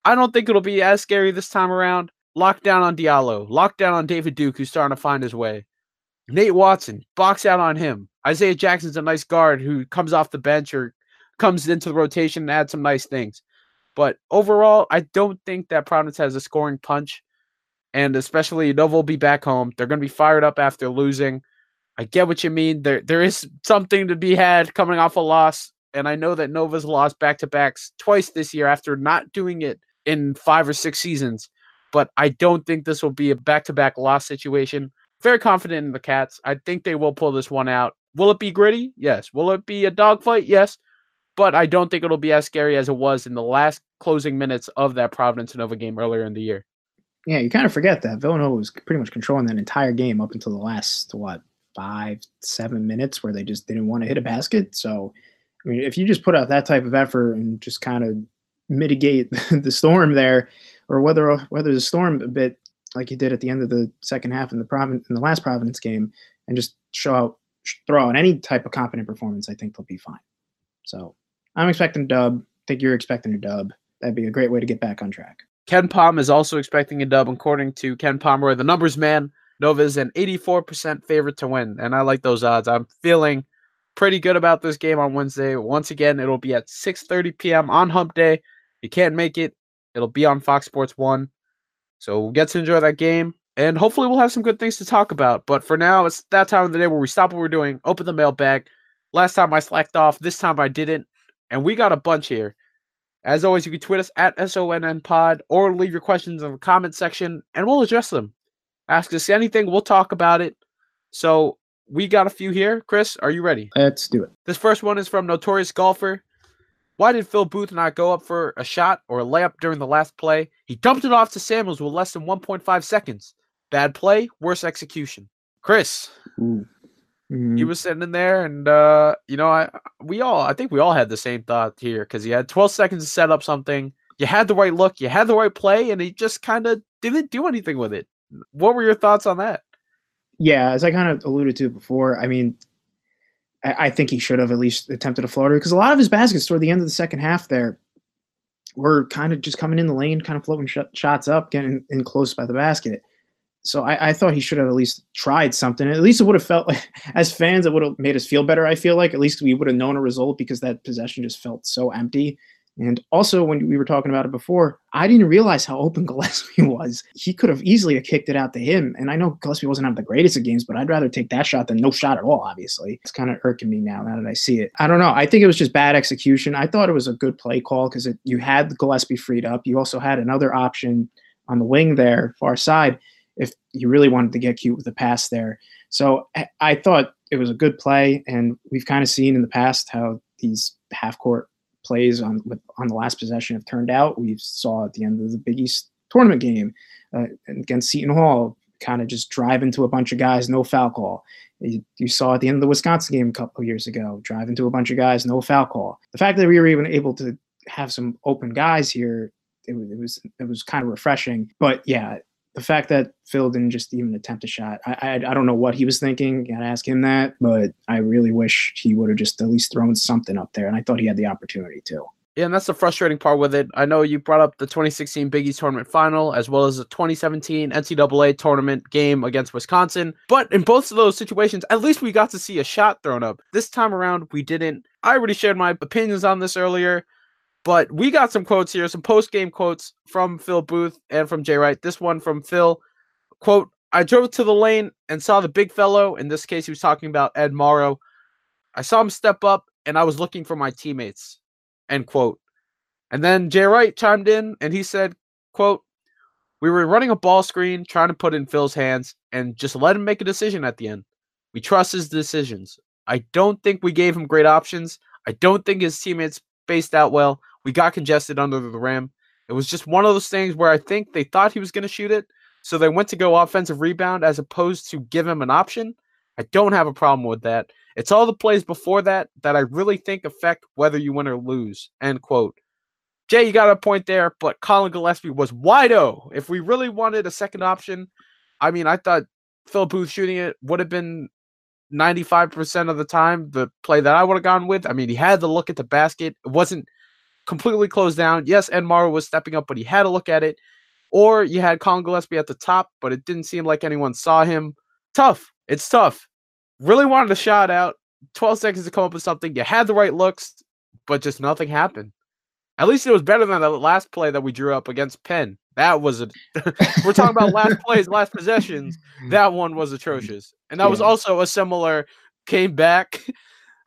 I don't think it'll be as scary this time around. Lockdown on Diallo. Lockdown on David Duke, who's starting to find his way. Nate Watson, box out on him. Isaiah Jackson's a nice guard who comes off the bench or comes into the rotation and adds some nice things. But overall, I don't think that Providence has a scoring punch. And especially Nova will be back home. They're going to be fired up after losing. I get what you mean. There, there is something to be had coming off a loss. And I know that Nova's lost back-to-backs twice this year after not doing it in five or six seasons. But I don't think this will be a back-to-back loss situation. Very confident in the Cats. I think they will pull this one out. Will it be gritty? Yes. Will it be a dogfight? Yes. But I don't think it'll be as scary as it was in the last closing minutes of that Providence-Nova game earlier in the year. Yeah, you kind of forget that. Villanova was pretty much controlling that entire game up until the last, what, five, seven minutes where they just didn't want to hit a basket. So, I mean, if you just put out that type of effort and just kind of mitigate the storm there or whether whether the storm a bit like you did at the end of the second half in the Providence, in the last Providence game and just show out, throw out any type of competent performance, I think they'll be fine. So, I'm expecting a dub. I think you're expecting a dub. That'd be a great way to get back on track. Ken Pom is also expecting a dub. According to Ken Pomeroy, the numbers man, Nova is an eighty-four percent favorite to win, and I like those odds. I'm feeling pretty good about this game on Wednesday. Once again, it'll be at six thirty p m on Hump Day. If you can't make it, it'll be on Fox Sports one. So we'll get to enjoy that game, and hopefully we'll have some good things to talk about. But for now, it's that time of the day where we stop what we're doing, open the mailbag. Last time I slacked off. This time I didn't. And we got a bunch here. As always, you can tweet us at S O N N Pod or leave your questions in the comment section and we'll address them. Ask us anything. We'll talk about it. So we got a few here. Chris, are you ready? Let's do it. This first one is from Notorious Golfer. Why did Phil Booth not go up for a shot or a layup during the last play? He dumped it off to Samuels with less than one point five seconds. Bad play, worse execution. Chris. Ooh. He was sitting in there, and uh, you know, I we all I think we all had the same thought here because he had twelve seconds to set up something. You had the right look, you had the right play, and he just kind of didn't do anything with it. What were your thoughts on that? Yeah, as I kind of alluded to before, I mean, I, I think he should have at least attempted a floater, because a lot of his baskets toward the end of the second half there were kind of just coming in the lane, kind of floating sh shots up, getting in close by the basket. So I, I thought he should have at least tried something. At least it would have felt like, as fans, it would have made us feel better, I feel like. At least we would have known a result, because that possession just felt so empty. And also, when we were talking about it before, I didn't realize how open Gillespie was. He could have easily kicked it out to him. And I know Gillespie wasn't having the greatest of games, but I'd rather take that shot than no shot at all, obviously. It's kind of irking me now, now that I see it. I don't know. I think it was just bad execution. I thought it was a good play call, because you had Gillespie freed up. You also had another option on the wing there, far side, if you really wanted to get cute with the pass there. So I, I thought it was a good play. And we've kind of seen in the past how these half-court plays on with, on the last possession have turned out. We saw at the end of the Big East tournament game uh, against Seton Hall, kind of just drive into a bunch of guys, no foul call. You, you saw at the end of the Wisconsin game a couple of years ago, drive into a bunch of guys, no foul call. The fact that we were even able to have some open guys here, it, it was it was kind of refreshing. But yeah, the fact that Phil didn't just even attempt a shot, I, I, I don't know what he was thinking. You gotta ask him that. But I really wish he would have just at least thrown something up there. And I thought he had the opportunity to. Yeah, and that's the frustrating part with it. I know you brought up the twenty sixteen Big East Tournament Final, as well as the twenty seventeen N C double A Tournament game against Wisconsin. But in both of those situations, at least we got to see a shot thrown up. This time around, we didn't. I already shared my opinions on this earlier. But we got some quotes here, some post-game quotes from Phil Booth and from Jay Wright. This one from Phil, quote, "I drove to the lane and saw the big fellow." In this case, he was talking about Ed Morrow. "I saw him step up, and I was looking for my teammates," end quote. And then Jay Wright chimed in, and he said, quote, "We were running a ball screen, trying to put in Phil's hands, and just let him make a decision at the end. We trust his decisions. I don't think we gave him great options. I don't think his teammates spaced out well. We got congested under the rim. It was just one of those things where I think they thought he was going to shoot it, so they went to go offensive rebound as opposed to give him an option. I don't have a problem with that. It's all the plays before that that I really think affect whether you win or lose," end quote. Jay, you got a point there, but Colin Gillespie was wide-o. If we really wanted a second option, I mean, I thought Phil Booth shooting it would have been ninety-five percent of the time the play that I would have gone with. I mean, he had to look at the basket. It wasn't completely closed down. Yes, Ed Morrow was stepping up, but he had to look at it. Or you had Colin Gillespie at the top, but it didn't seem like anyone saw him. Tough. It's tough. Really wanted to shout out. twelve seconds to come up with something. You had the right looks, but just nothing happened. At least it was better than that last play that we drew up against Penn. That was a we're talking about last plays, last possessions. That one was atrocious. And that yeah. was also a similar came back,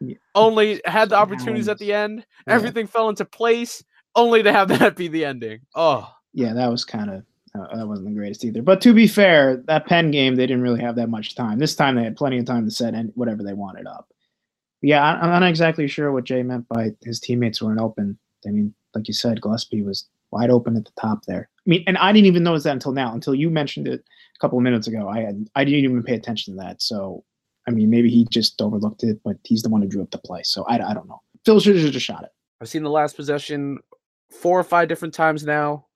yeah. only had the opportunities at the end. Yeah. Everything fell into place, only to have that be the ending. Oh, yeah, that was kind of uh, that wasn't the greatest either. But to be fair, that Penn game, they didn't really have that much time. This time they had plenty of time to set and whatever they wanted up. But yeah, I, I'm not exactly sure what Jay meant by his teammates weren't open. I mean, like you said, Gillespie was wide open at the top there. I mean, and I didn't even notice that until now, until you mentioned it a couple of minutes ago. I had, I didn't even pay attention to that. So, I mean, maybe he just overlooked it, but he's the one who drew up the play. So, I, I don't know. Phil should have just shot it. I've seen the last possession four or five different times now.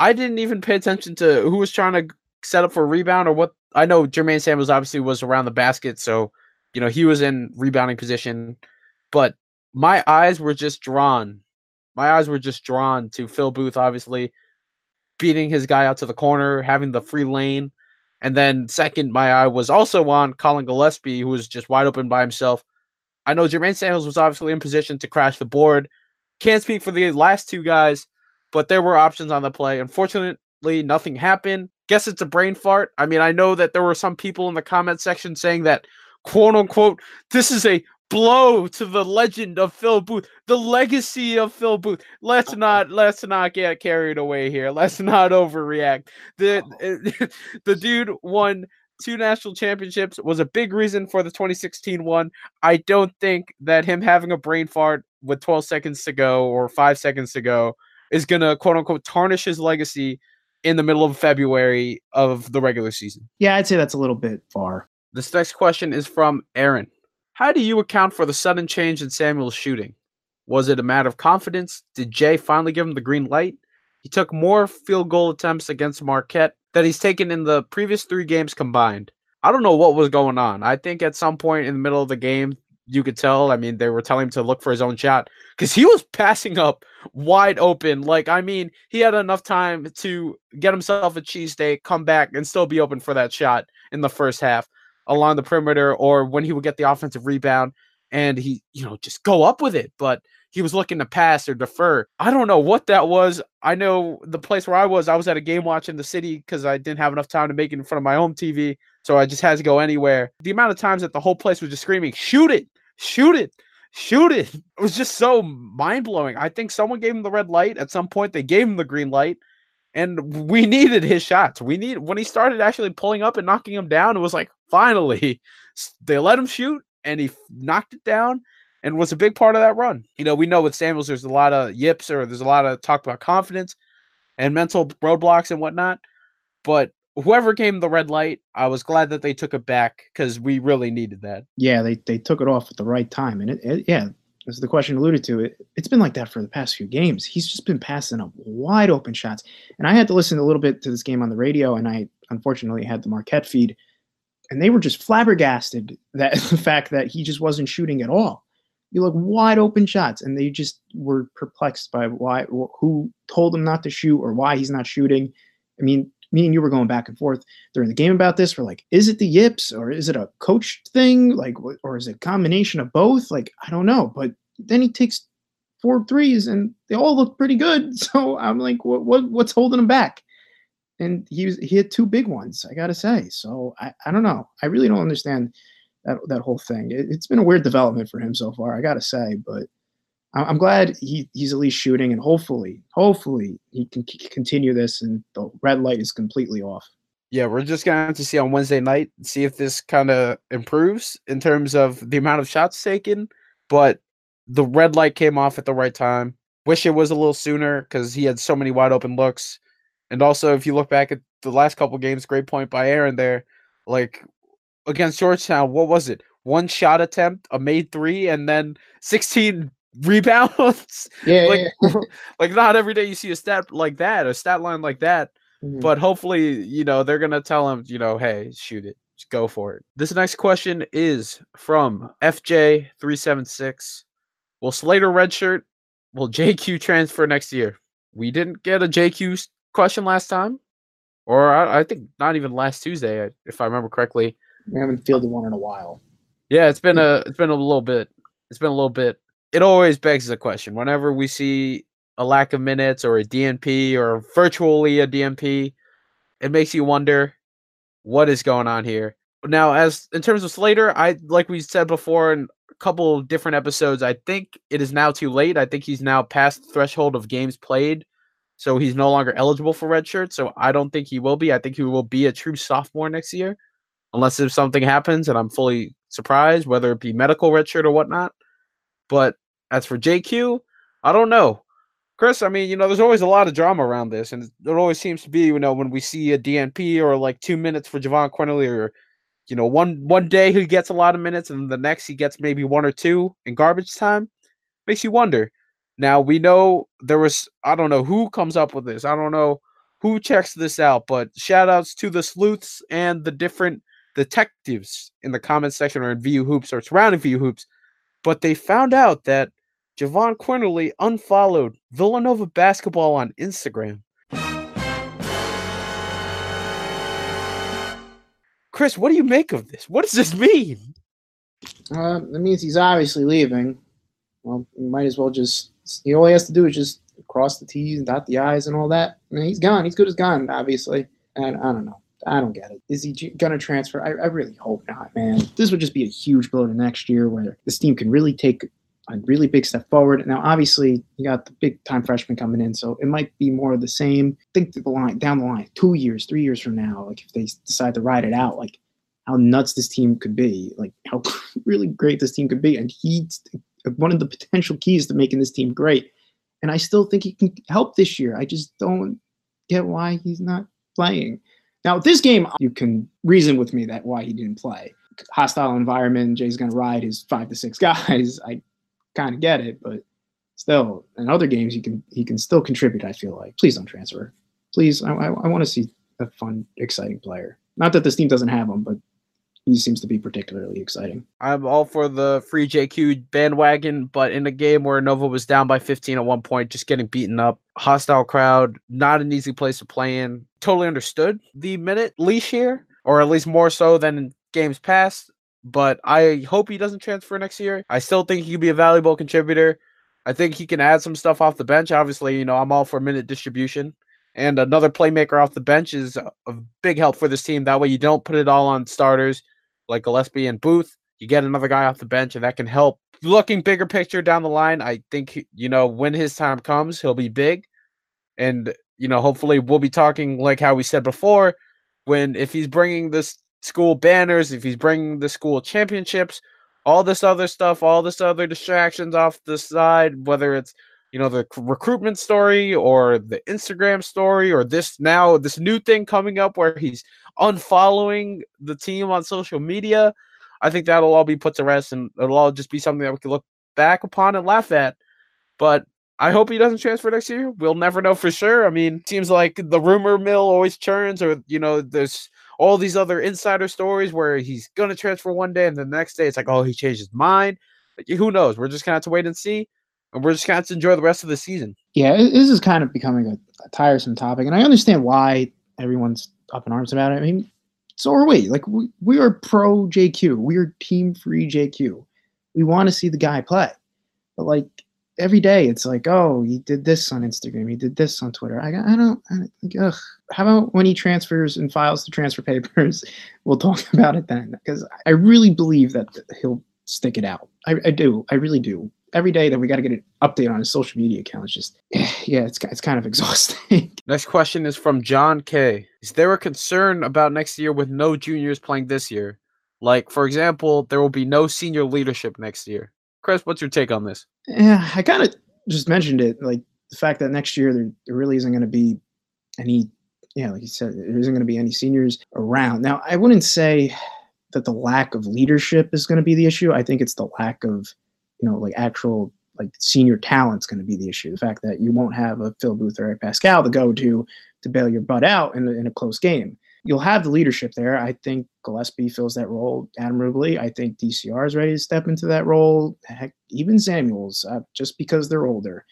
I didn't even pay attention to who was trying to set up for a rebound or what. I know Jermaine Samuels obviously was around the basket, so, you know, he was in rebounding position. But my eyes were just drawn. My eyes were just drawn to Phil Booth, obviously, beating his guy out to the corner, having the free lane. And then second, my eye was also on Colin Gillespie, who was just wide open by himself. I know Jermaine Samuels was obviously in position to crash the board. Can't speak for the last two guys, but there were options on the play. Unfortunately, nothing happened. Guess it's a brain fart. I mean, I know that there were some people in the comment section saying that, quote unquote, this is a blow to the legend of Phil Booth, the legacy of Phil Booth. Let's not let's not get carried away here. Let's not overreact. The oh. the dude won two national championships, was a big reason for the twenty sixteen one. I don't think that him having a brain fart with twelve seconds to go or five seconds to go is gonna, quote unquote, tarnish his legacy in the middle of February of the regular season. Yeah, I'd say that's a little bit far. This next question is from Aaron. How do you account for the sudden change in Samuel's shooting? Was it a matter of confidence? Did Jay finally give him the green light? He took more field goal attempts against Marquette. that he's taken in the previous three games combined. I don't know what was going on. I think at some point in the middle of the game, you could tell. I mean, they were telling him to look for his own shot because he was passing up wide open. Like, I mean, he had enough time to get himself a cheesesteak, come back, and still be open for that shot in the first half along the perimeter or when he would get the offensive rebound and he, you know, just go up with it. But he was looking to pass or defer. I don't know what that was. I know the place where I was, I was at a game watch in the city because I didn't have enough time to make it in front of my home T V. So I just had to go anywhere. The amount of times that the whole place was just screaming, shoot it, shoot it, shoot it. It was just so mind-blowing. I think someone gave him the red light. At some point, they gave him the green light, and we needed his shots. We need when he started actually pulling up and knocking him down, it was like, finally, they let him shoot, and he knocked it down and was a big part of that run. You know, we know with Samuels, there's a lot of yips or there's a lot of talk about confidence and mental roadblocks and whatnot, but whoever gave him the red light, I was glad that they took it back because we really needed that. Yeah, they, they took it off at the right time. And, it, it, yeah, as the question alluded to, it, it's been like that for the past few games. He's just been passing up wide open shots. And I had to listen a little bit to this game on the radio, and I unfortunately had the Marquette feed, and they were just flabbergasted that the fact that he just wasn't shooting at all. You look wide open shots, and they just were perplexed by why, who told him not to shoot or why he's not shooting. I mean, me and you were going back and forth during the game about this. We're like, is it the yips or is it a coach thing? Like, or is it a combination of both? Like, I don't know. But then he takes four threes and they all look pretty good. So I'm like, what, what what's holding him back? And he was, he had two big ones, I got to say. So I, I don't know. I really don't understand that, that whole thing. It, it's been a weird development for him so far, I got to say, but I'm glad he, he's at least shooting, and hopefully, hopefully he can c- continue this and the red light is completely off. Yeah, we're just going to have to see on Wednesday night, see if this kind of improves in terms of the amount of shots taken. But the red light came off at the right time. Wish it was a little sooner because he had so many wide open looks. And also, if you look back at the last couple games, great point by Aaron there, like against Georgetown, what was it? One shot attempt, a made three, and then sixteen rebounds. Yeah, like, yeah. Like not every day you see a stat like that, a stat line like that. Mm-hmm. But hopefully, you know, they're gonna tell him, you know, hey, shoot it, just go for it. This next question is from F J three seven six. Will Slater redshirt? Will J Q transfer next year? We didn't get a J Q question last time, or I, I think not even last Tuesday, if I remember correctly. We haven't fielded one in a while. Yeah, it's been a it's been a little bit. It's been a little bit. It always begs the question whenever we see a lack of minutes or a D N P or virtually a D N P, it makes you wonder what is going on here. Now, as in terms of Slater, I like we said before in a couple of different episodes, I think it is now too late. I think he's now past the threshold of games played, so he's no longer eligible for redshirt. So I don't think he will be. I think he will be a true sophomore next year, unless if something happens and I'm fully surprised, whether it be medical redshirt or whatnot. But as for J Q, I don't know. Chris, I mean, you know, there's always a lot of drama around this, and it always seems to be, you know, when we see a D N P or like two minutes for Javon Quinerly, or, you know, one one day he gets a lot of minutes and the next he gets maybe one or two in garbage time, makes you wonder. Now, we know there was, I don't know who comes up with this. I don't know who checks this out, but shout outs to the sleuths and the different detectives in the comment section or in V U Hoops or surrounding V U Hoops, but they found out that Javon Quinerly unfollowed Villanova basketball on Instagram. Chris, what do you make of this? What does this mean? Uh, that means he's obviously leaving. Well, you might as well just – all he has to do is just cross the T's and dot the I's and all that. I mean, he's gone. He's good as gone, obviously. And I don't know. I don't get it. Is he going to transfer? I, I really hope not, man. This would just be a huge blow to next year where this team can really take – a really big step forward. Now, obviously, you got the big-time freshman coming in, so it might be more of the same. Think the line, down the line, two years, three years from now, like if they decide to ride it out, like how nuts this team could be, like how really great this team could be. And he's one of the potential keys to making this team great. And I still think he can help this year. I just don't get why he's not playing. Now, this game, you can reason with me that why he didn't play. Hostile environment, Jay's going to ride his five to six guys. I kind of get it, but still, in other games, he can he can still contribute, I feel like. Please don't transfer. Please, I I, I want to see a fun, exciting player. Not that this team doesn't have him, but he seems to be particularly exciting. I'm all for the free J Q bandwagon, but in a game where Nova was down by fifteen at one point, just getting beaten up, hostile crowd, not an easy place to play in. Totally understood the minute leash here, or at least more so than in games past, but I hope he doesn't transfer next year. I still think he could be a valuable contributor. I think he can add some stuff off the bench. Obviously, you know, I'm all for minute distribution. And another playmaker off the bench is a big help for this team. That way you don't put it all on starters like Gillespie and Booth. You get another guy off the bench, and that can help. Looking bigger picture down the line, I think, you know, when his time comes, he'll be big. And, you know, hopefully we'll be talking like how we said before, when if he's bringing this school banners, if he's bringing the school championships, all this other stuff, all this other distractions off the side, whether it's, you know, the recruitment story or the Instagram story or this now, this new thing coming up where he's unfollowing the team on social media. I think that'll all be put to rest, and it'll all just be something that we can look back upon and laugh at. But I hope he doesn't transfer next year. We'll never know for sure. I mean, it seems like the rumor mill always churns, or, you know, there's all these other insider stories where he's going to transfer one day and the next day it's like, oh, he changed his mind. Like, who knows? We're just going to have to wait and see. And we're just going to enjoy the rest of the season. Yeah, this is kind of becoming a, a tiresome topic, and I understand why everyone's up in arms about it. I mean, so are we. Like, we, we are pro J Q. We are team free J Q. We want to see the guy play. But, like, every day it's like, oh, he did this on Instagram. He did this on Twitter. I, I don't I, – ugh. How about when he transfers and files the transfer papers, we'll talk about it then? Because I really believe that he'll stick it out. I, I do. I really do. Every day that we got to get an update on his social media account. It's just, yeah, it's it's kind of exhausting. Next question is from John K. Is there a concern about next year with no juniors playing this year? Like, for example, there will be no senior leadership next year. Chris, what's your take on this? Yeah, I kind of just mentioned it. Like, the fact that next year there, there really isn't going to be any, yeah, like you said, there isn't going to be any seniors around. Now, I wouldn't say that the lack of leadership is going to be the issue. I think it's the lack of, you know, like actual like senior talent's going to be the issue. The fact that you won't have a Phil Booth or a Pascal to go to to bail your butt out in a, in a close game. You'll have the leadership there. I think Gillespie fills that role admirably. I think D C R is ready to step into that role. Heck, even Samuels, uh, just because they're older.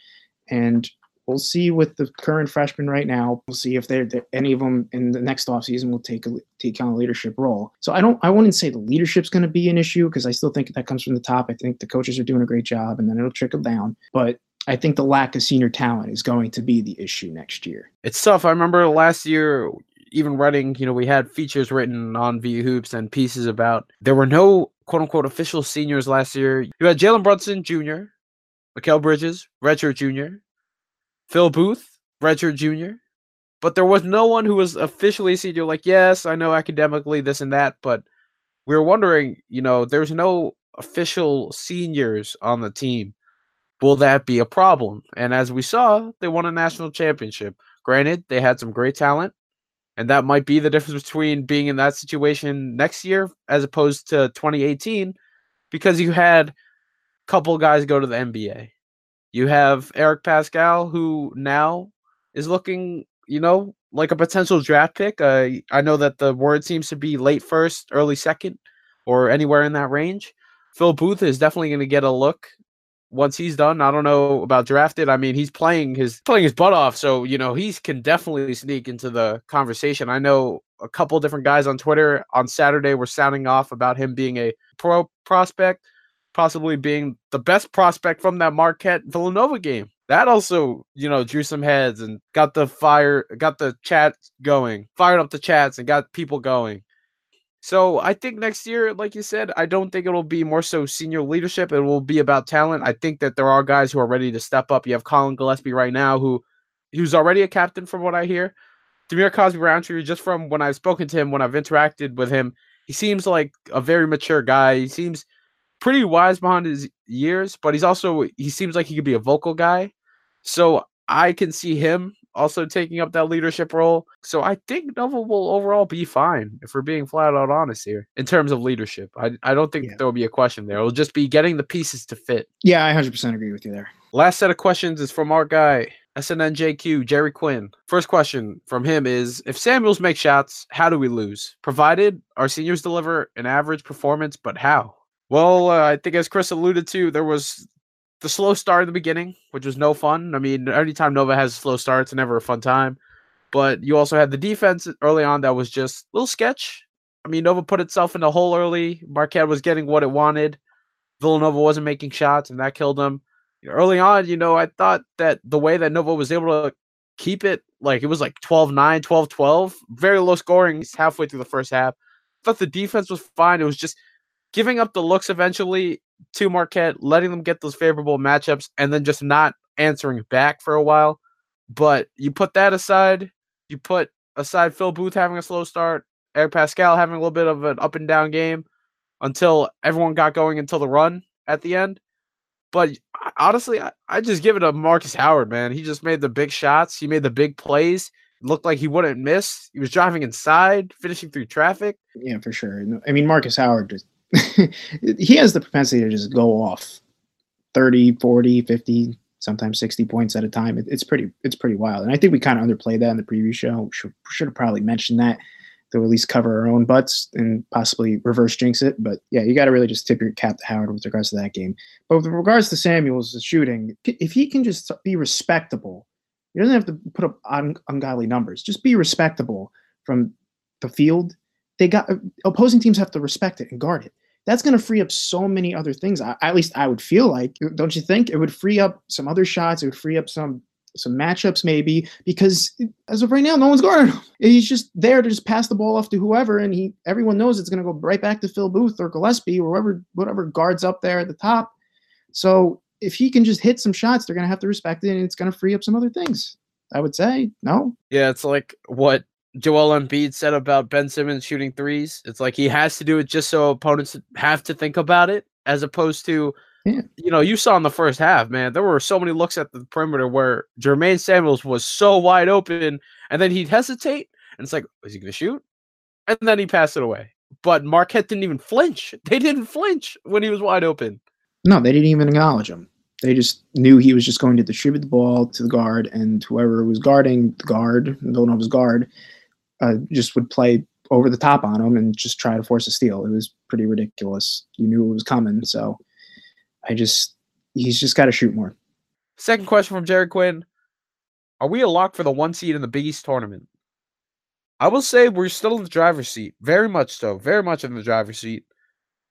And we'll see with the current freshmen right now. We'll see if they're, they're any of them in the next offseason will take a, take on a leadership role. So I don't I wouldn't say the leadership's going to be an issue, because I still think that comes from the top. I think the coaches are doing a great job, and then it'll trickle down. But I think the lack of senior talent is going to be the issue next year. It's tough. I remember last year, even writing, you know, we had features written on V U Hoops and pieces about there were no quote unquote official seniors last year. You had Jalen Brunson Junior, Mikael Bridges, redshirt junior, Phil Booth, redshirt junior, but there was no one who was officially a senior. Like, yes, I know academically this and that, but we were wondering, you know, there's no official seniors on the team. Will that be a problem? And as we saw, they won a national championship. Granted, they had some great talent, and that might be the difference between being in that situation next year as opposed to twenty eighteen, because you had a couple guys go to the N B A. You have Eric Pascal, who now is looking, you know, like a potential draft pick. Uh, I know that the word seems to be late first, early second, or anywhere in that range. Phil Booth is definitely going to get a look once he's done. I don't know about drafted. I mean, he's playing his playing his butt off, so, you know, he can definitely sneak into the conversation. I know a couple different guys on Twitter on Saturday were sounding off about him being a pro prospect, possibly being the best prospect from that Marquette Villanova game. That also, you know, drew some heads and got the fire, got the chat going, fired up the chats and got people going. So I think next year, like you said, I don't think it'll be more so senior leadership. It will be about talent. I think that there are guys who are ready to step up. You have Colin Gillespie right now, who who's already a captain from what I hear. Demir Cosby-Rountree, just from when I've spoken to him, when I've interacted with him, he seems like a very mature guy. He seems pretty wise behind his years, but he's also, he seems like he could be a vocal guy. So I can see him also taking up that leadership role. So I think Nova will overall be fine, if we're being flat out honest here, in terms of leadership. I, I don't think yeah. there'll be a question there. It'll just be getting the pieces to fit. Yeah, I one hundred percent agree with you there. Last set of questions is from our guy, S N N J Q, Jerry Quinn. First question from him is, if Samuels makes shots, how do we lose? Provided our seniors deliver an average performance, but how? Well, uh, I think as Chris alluded to, there was the slow start in the beginning, which was no fun. I mean, anytime Nova has a slow start, it's never a fun time. But you also had the defense early on that was just a little sketch. I mean, Nova put itself in a hole early. Marquette was getting what it wanted. Villanova wasn't making shots, and that killed them. Early on, you know, I thought that the way that Nova was able to keep it, like it was like twelve nine, twelve twelve, very low scoring halfway through the first half. I thought the defense was fine. It was just giving up the looks eventually to Marquette, letting them get those favorable matchups, and then just not answering back for a while. But you put that aside, you put aside Phil Booth having a slow start, Eric Pascal having a little bit of an up and down game until everyone got going until the run at the end. But honestly, I, I just give it to Marcus Howard, man. He just made the big shots. He made the big plays. It looked like he wouldn't miss. He was driving inside, finishing through traffic. Yeah, for sure. I mean, Marcus Howard, just he has the propensity to just go off thirty, forty, fifty, sometimes sixty points at a time. It, it's pretty it's pretty wild. And I think we kind of underplayed that in the previous show. We should, should have probably mentioned that to at least cover our own butts and possibly reverse jinx it. But yeah, you got to really just tip your cap to Howard with regards to that game. But with regards to Samuels' shooting, if he can just be respectable, he doesn't have to put up un ungodly numbers. Just be respectable from the field. They got opposing teams have to respect it and guard it. That's going to free up so many other things. I, at least I would feel like, don't you think? It would free up some other shots. It would free up some some matchups maybe, because as of right now, no one's guarding him. He's just there to just pass the ball off to whoever, and he everyone knows it's going to go right back to Phil Booth or Gillespie or whoever, whatever guards up there at the top. So if he can just hit some shots, they're going to have to respect it, and it's going to free up some other things, I would say. No? Yeah, it's like what Joel Embiid said about Ben Simmons shooting threes. It's like he has to do it just so opponents have to think about it, as opposed to, yeah. You know, you saw in the first half, man, there were so many looks at the perimeter where Jermaine Samuels was so wide open, and then he'd hesitate, and it's like, is he going to shoot? And then he passed it away. But Marquette didn't even flinch. They didn't flinch when he was wide open. No, they didn't even acknowledge him. They just knew he was just going to distribute the ball to the guard, and whoever was guarding the guard, Villanova's guard, uh, just would play over the top on him and just try to force a steal. It was pretty ridiculous. You knew it was coming, so... I just, he's just got to shoot more. Second question from Jared Quinn. Are we a lock for the one seed in the Big East tournament? I will say we're still in the driver's seat. Very much so. Very much in the driver's seat.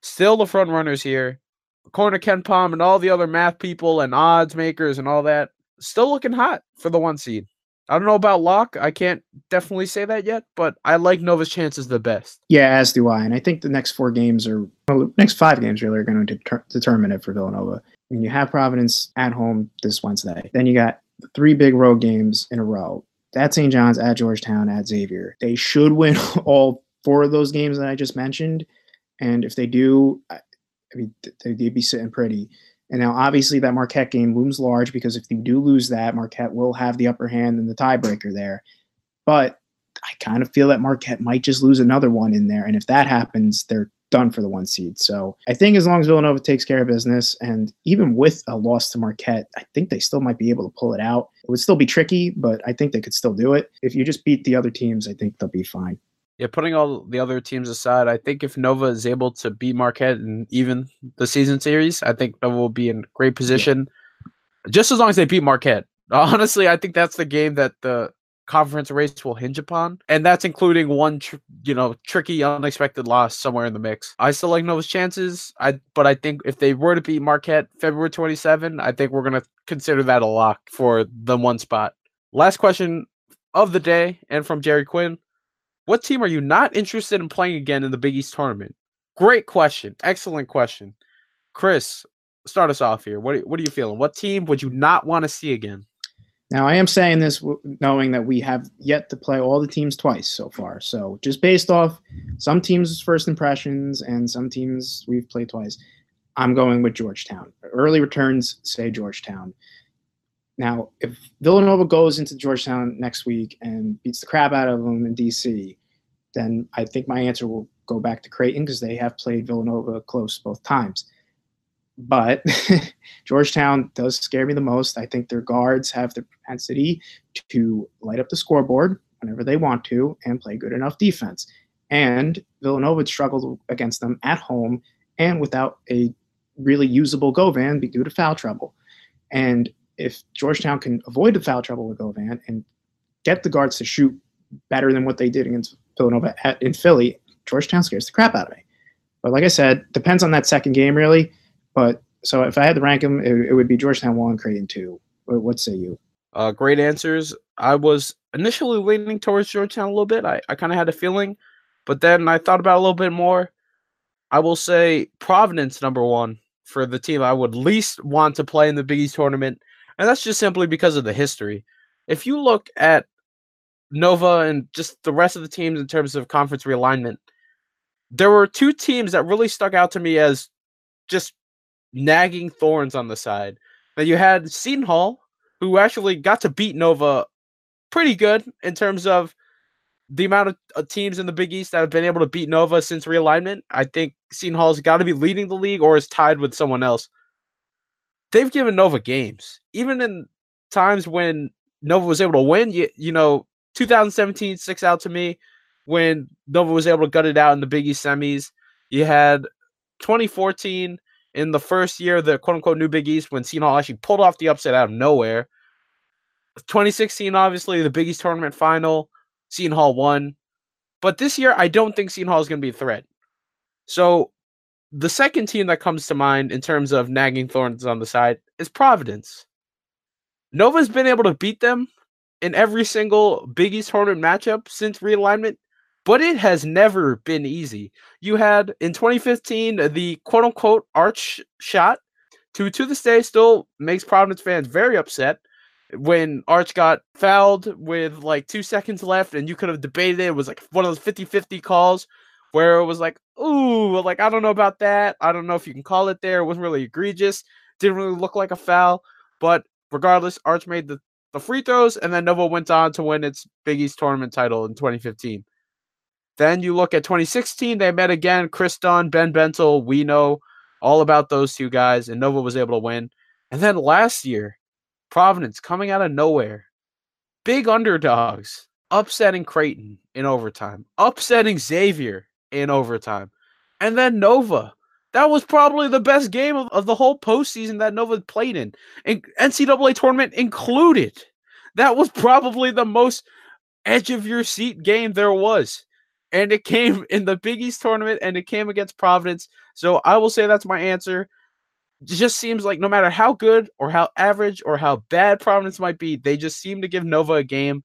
Still the front runners here. According to Ken Pom and all the other math people and odds makers and all that, still looking hot for the one seed. I don't know about lock. I can't definitely say that yet, but I like Nova's chances the best. Yeah, as do I. And I think the next four games are, well, the next five games really are going to deter determine it for Villanova. I mean, you have Providence at home this Wednesday. Then you got three big road games in a row. At Saint John's, at Georgetown, at Xavier. They should win all four of those games that I just mentioned. And if they do, I mean, they'd be sitting pretty. And now, obviously, that Marquette game looms large because if you do lose that, Marquette will have the upper hand and the tiebreaker there. But I kind of feel that Marquette might just lose another one in there. And if that happens, they're done for the one seed. So I think as long as Villanova takes care of business, and even with a loss to Marquette, I think they still might be able to pull it out. It would still be tricky, but I think they could still do it. If you just beat the other teams, I think they'll be fine. Yeah, putting all the other teams aside, I think if Nova is able to beat Marquette and even the season series, I think Nova will be in great position, yeah. Just as long as they beat Marquette. Honestly, I think that's the game that the conference race will hinge upon, and that's including one, tr you know, tricky, unexpected loss somewhere in the mix. I still like Nova's chances, I but I think if they were to beat Marquette February twenty-seventh, I think we're going to consider that a lock for the one spot. Last question of the day, and from Jerry Quinn. What team are you not interested in playing again in the Big East tournament? Great question. Excellent question. Chris, start us off here. What, what are you feeling? What team would you not want to see again? Now, I am saying this w knowing that we have yet to play all the teams twice so far. So just based off some teams' first impressions and some teams we've played twice, I'm going with Georgetown. Early returns say Georgetown. Now, if Villanova goes into Georgetown next week and beats the crap out of them in D C, then I think my answer will go back to Creighton because they have played Villanova close both times. But Georgetown does scare me the most. I think their guards have the propensity to light up the scoreboard whenever they want to and play good enough defense. And Villanova struggled against them at home and without a really usable Govan due to foul trouble. And if Georgetown can avoid the foul trouble with Govan and get the guards to shoot better than what they did against Villanova at, in Philly, Georgetown scares the crap out of me. But like I said, depends on that second game, really. But so if I had to rank them, it, it would be Georgetown one, Creighton two. What say you? Uh, great answers. I was initially leaning towards Georgetown a little bit. I, I kind of had a feeling. But then I thought about it a little bit more. I will say Providence number one for the team I would least want to play in the Big East tournament. And that's just simply because of the history. If you look at Nova and just the rest of the teams in terms of conference realignment, there were two teams that really stuck out to me as just nagging thorns on the side. Now you had Seton Hall, who actually got to beat Nova pretty good in terms of the amount of teams in the Big East that have been able to beat Nova since realignment. I think Seton Hall's got to be leading the league or is tied with someone else. They've given Nova games. Even in times when Nova was able to win, you, you know, twenty seventeen sticks out to me when Nova was able to gut it out in the Big East semis. You had twenty fourteen in the first year of the quote-unquote new Big East when Seton Hall actually pulled off the upset out of nowhere. twenty sixteen, obviously, the Big East tournament final. Seton Hall won. But this year, I don't think Seton Hall is going to be a threat. So the second team that comes to mind in terms of nagging thorns on the side is Providence. Nova's been able to beat them in every single Big East tournament matchup since realignment, but it has never been easy. You had, in twenty fifteen, the quote-unquote Arch shot, who to this day still makes Providence fans very upset when Arch got fouled with like two seconds left, and you could have debated it. It was like one of those fifty fifty calls where it was like, ooh, like, I don't know about that. I don't know if you can call it there. It wasn't really egregious. Didn't really look like a foul. But regardless, Arch made the, the free throws, and then Nova went on to win its Big East tournament title in twenty fifteen. Then you look at twenty sixteen, they met again. Chris Dunn, Ben Bentel, we know all about those two guys, and Nova was able to win. And then last year, Providence coming out of nowhere, big underdogs, upsetting Creighton in overtime, upsetting Xavier in overtime, and then Nova. That was probably the best game of, of the whole postseason that Nova played in, and N C double A tournament included. That was probably the most edge-of-your-seat game there was. And it came in the Big East tournament, and it came against Providence. So I will say that's my answer. It just seems like no matter how good or how average or how bad Providence might be, they just seem to give Nova a game.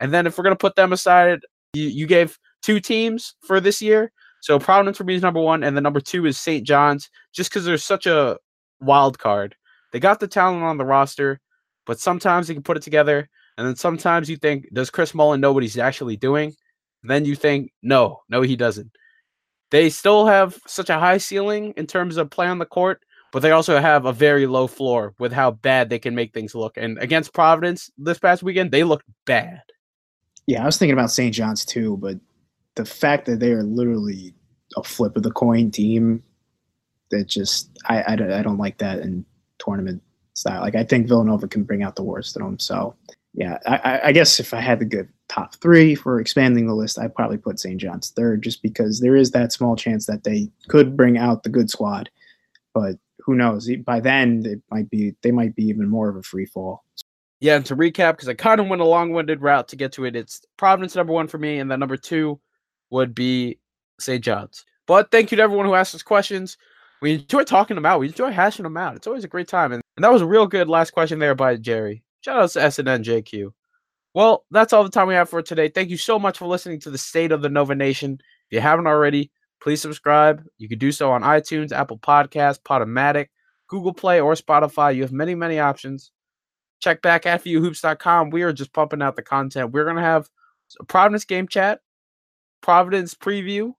And then if we're going to put them aside, you, you gave two teams for this year. So Providence for me is number one, and the number two is Saint John's, just because they're such a wild card. They got the talent on the roster, but sometimes they can put it together. And then sometimes you think, does Chris Mullen know what he's actually doing? Then you think, no, no, he doesn't. They still have such a high ceiling in terms of play on the court, but they also have a very low floor with how bad they can make things look. And against Providence this past weekend, they looked bad. Yeah, I was thinking about Saint John's too, but the fact that they are literally a flip of the coin team, that just I, I, I don't like that in tournament style. Like, I think Villanova can bring out the worst in them. So yeah, I, I guess if I had to give top three for expanding the list, I'd probably put Saint John's third, just because there is that small chance that they could bring out the good squad, but who knows? By then, they might be they might be even more of a free fall. Yeah, and to recap, because I kind of went a long-winded route to get to it, it's Providence number one for me, and then number two would be Saint John's. But thank you to everyone who asked us questions. We enjoy talking them out. We enjoy hashing them out. It's always a great time. And, and that was a real good last question there by Jerry. Shout out to S N N J Q. Well, that's all the time we have for today. Thank you so much for listening to the State of the Nova Nation. If you haven't already, please subscribe. You can do so on iTunes, Apple Podcasts, Podomatic, Google Play, or Spotify. You have many, many options. Check back at view hoops dot com. We are just pumping out the content. We're going to have a Providence game chat, Providence preview.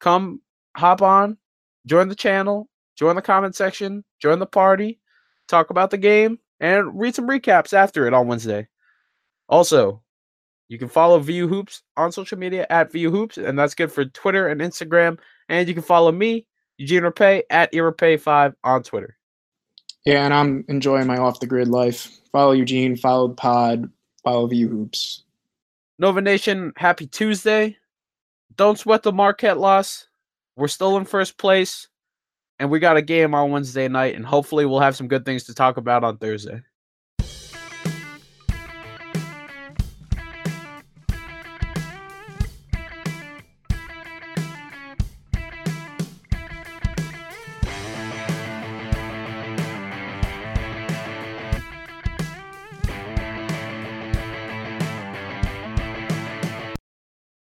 Come hop on, join the channel, join the comment section, join the party, talk about the game, and read some recaps after it on Wednesday. Also, you can follow V U Hoops on social media at V U Hoops, and that's good for Twitter and Instagram. And you can follow me Eugene Repay at E Repay five on Twitter. Yeah, and I'm enjoying my off-the-grid life. Follow Eugene, follow the pod, follow View Hoops. Nova Nation, happy Tuesday. Don't sweat the Marquette loss. We're still in first place, and we got a game on Wednesday night, and hopefully we'll have some good things to talk about on Thursday.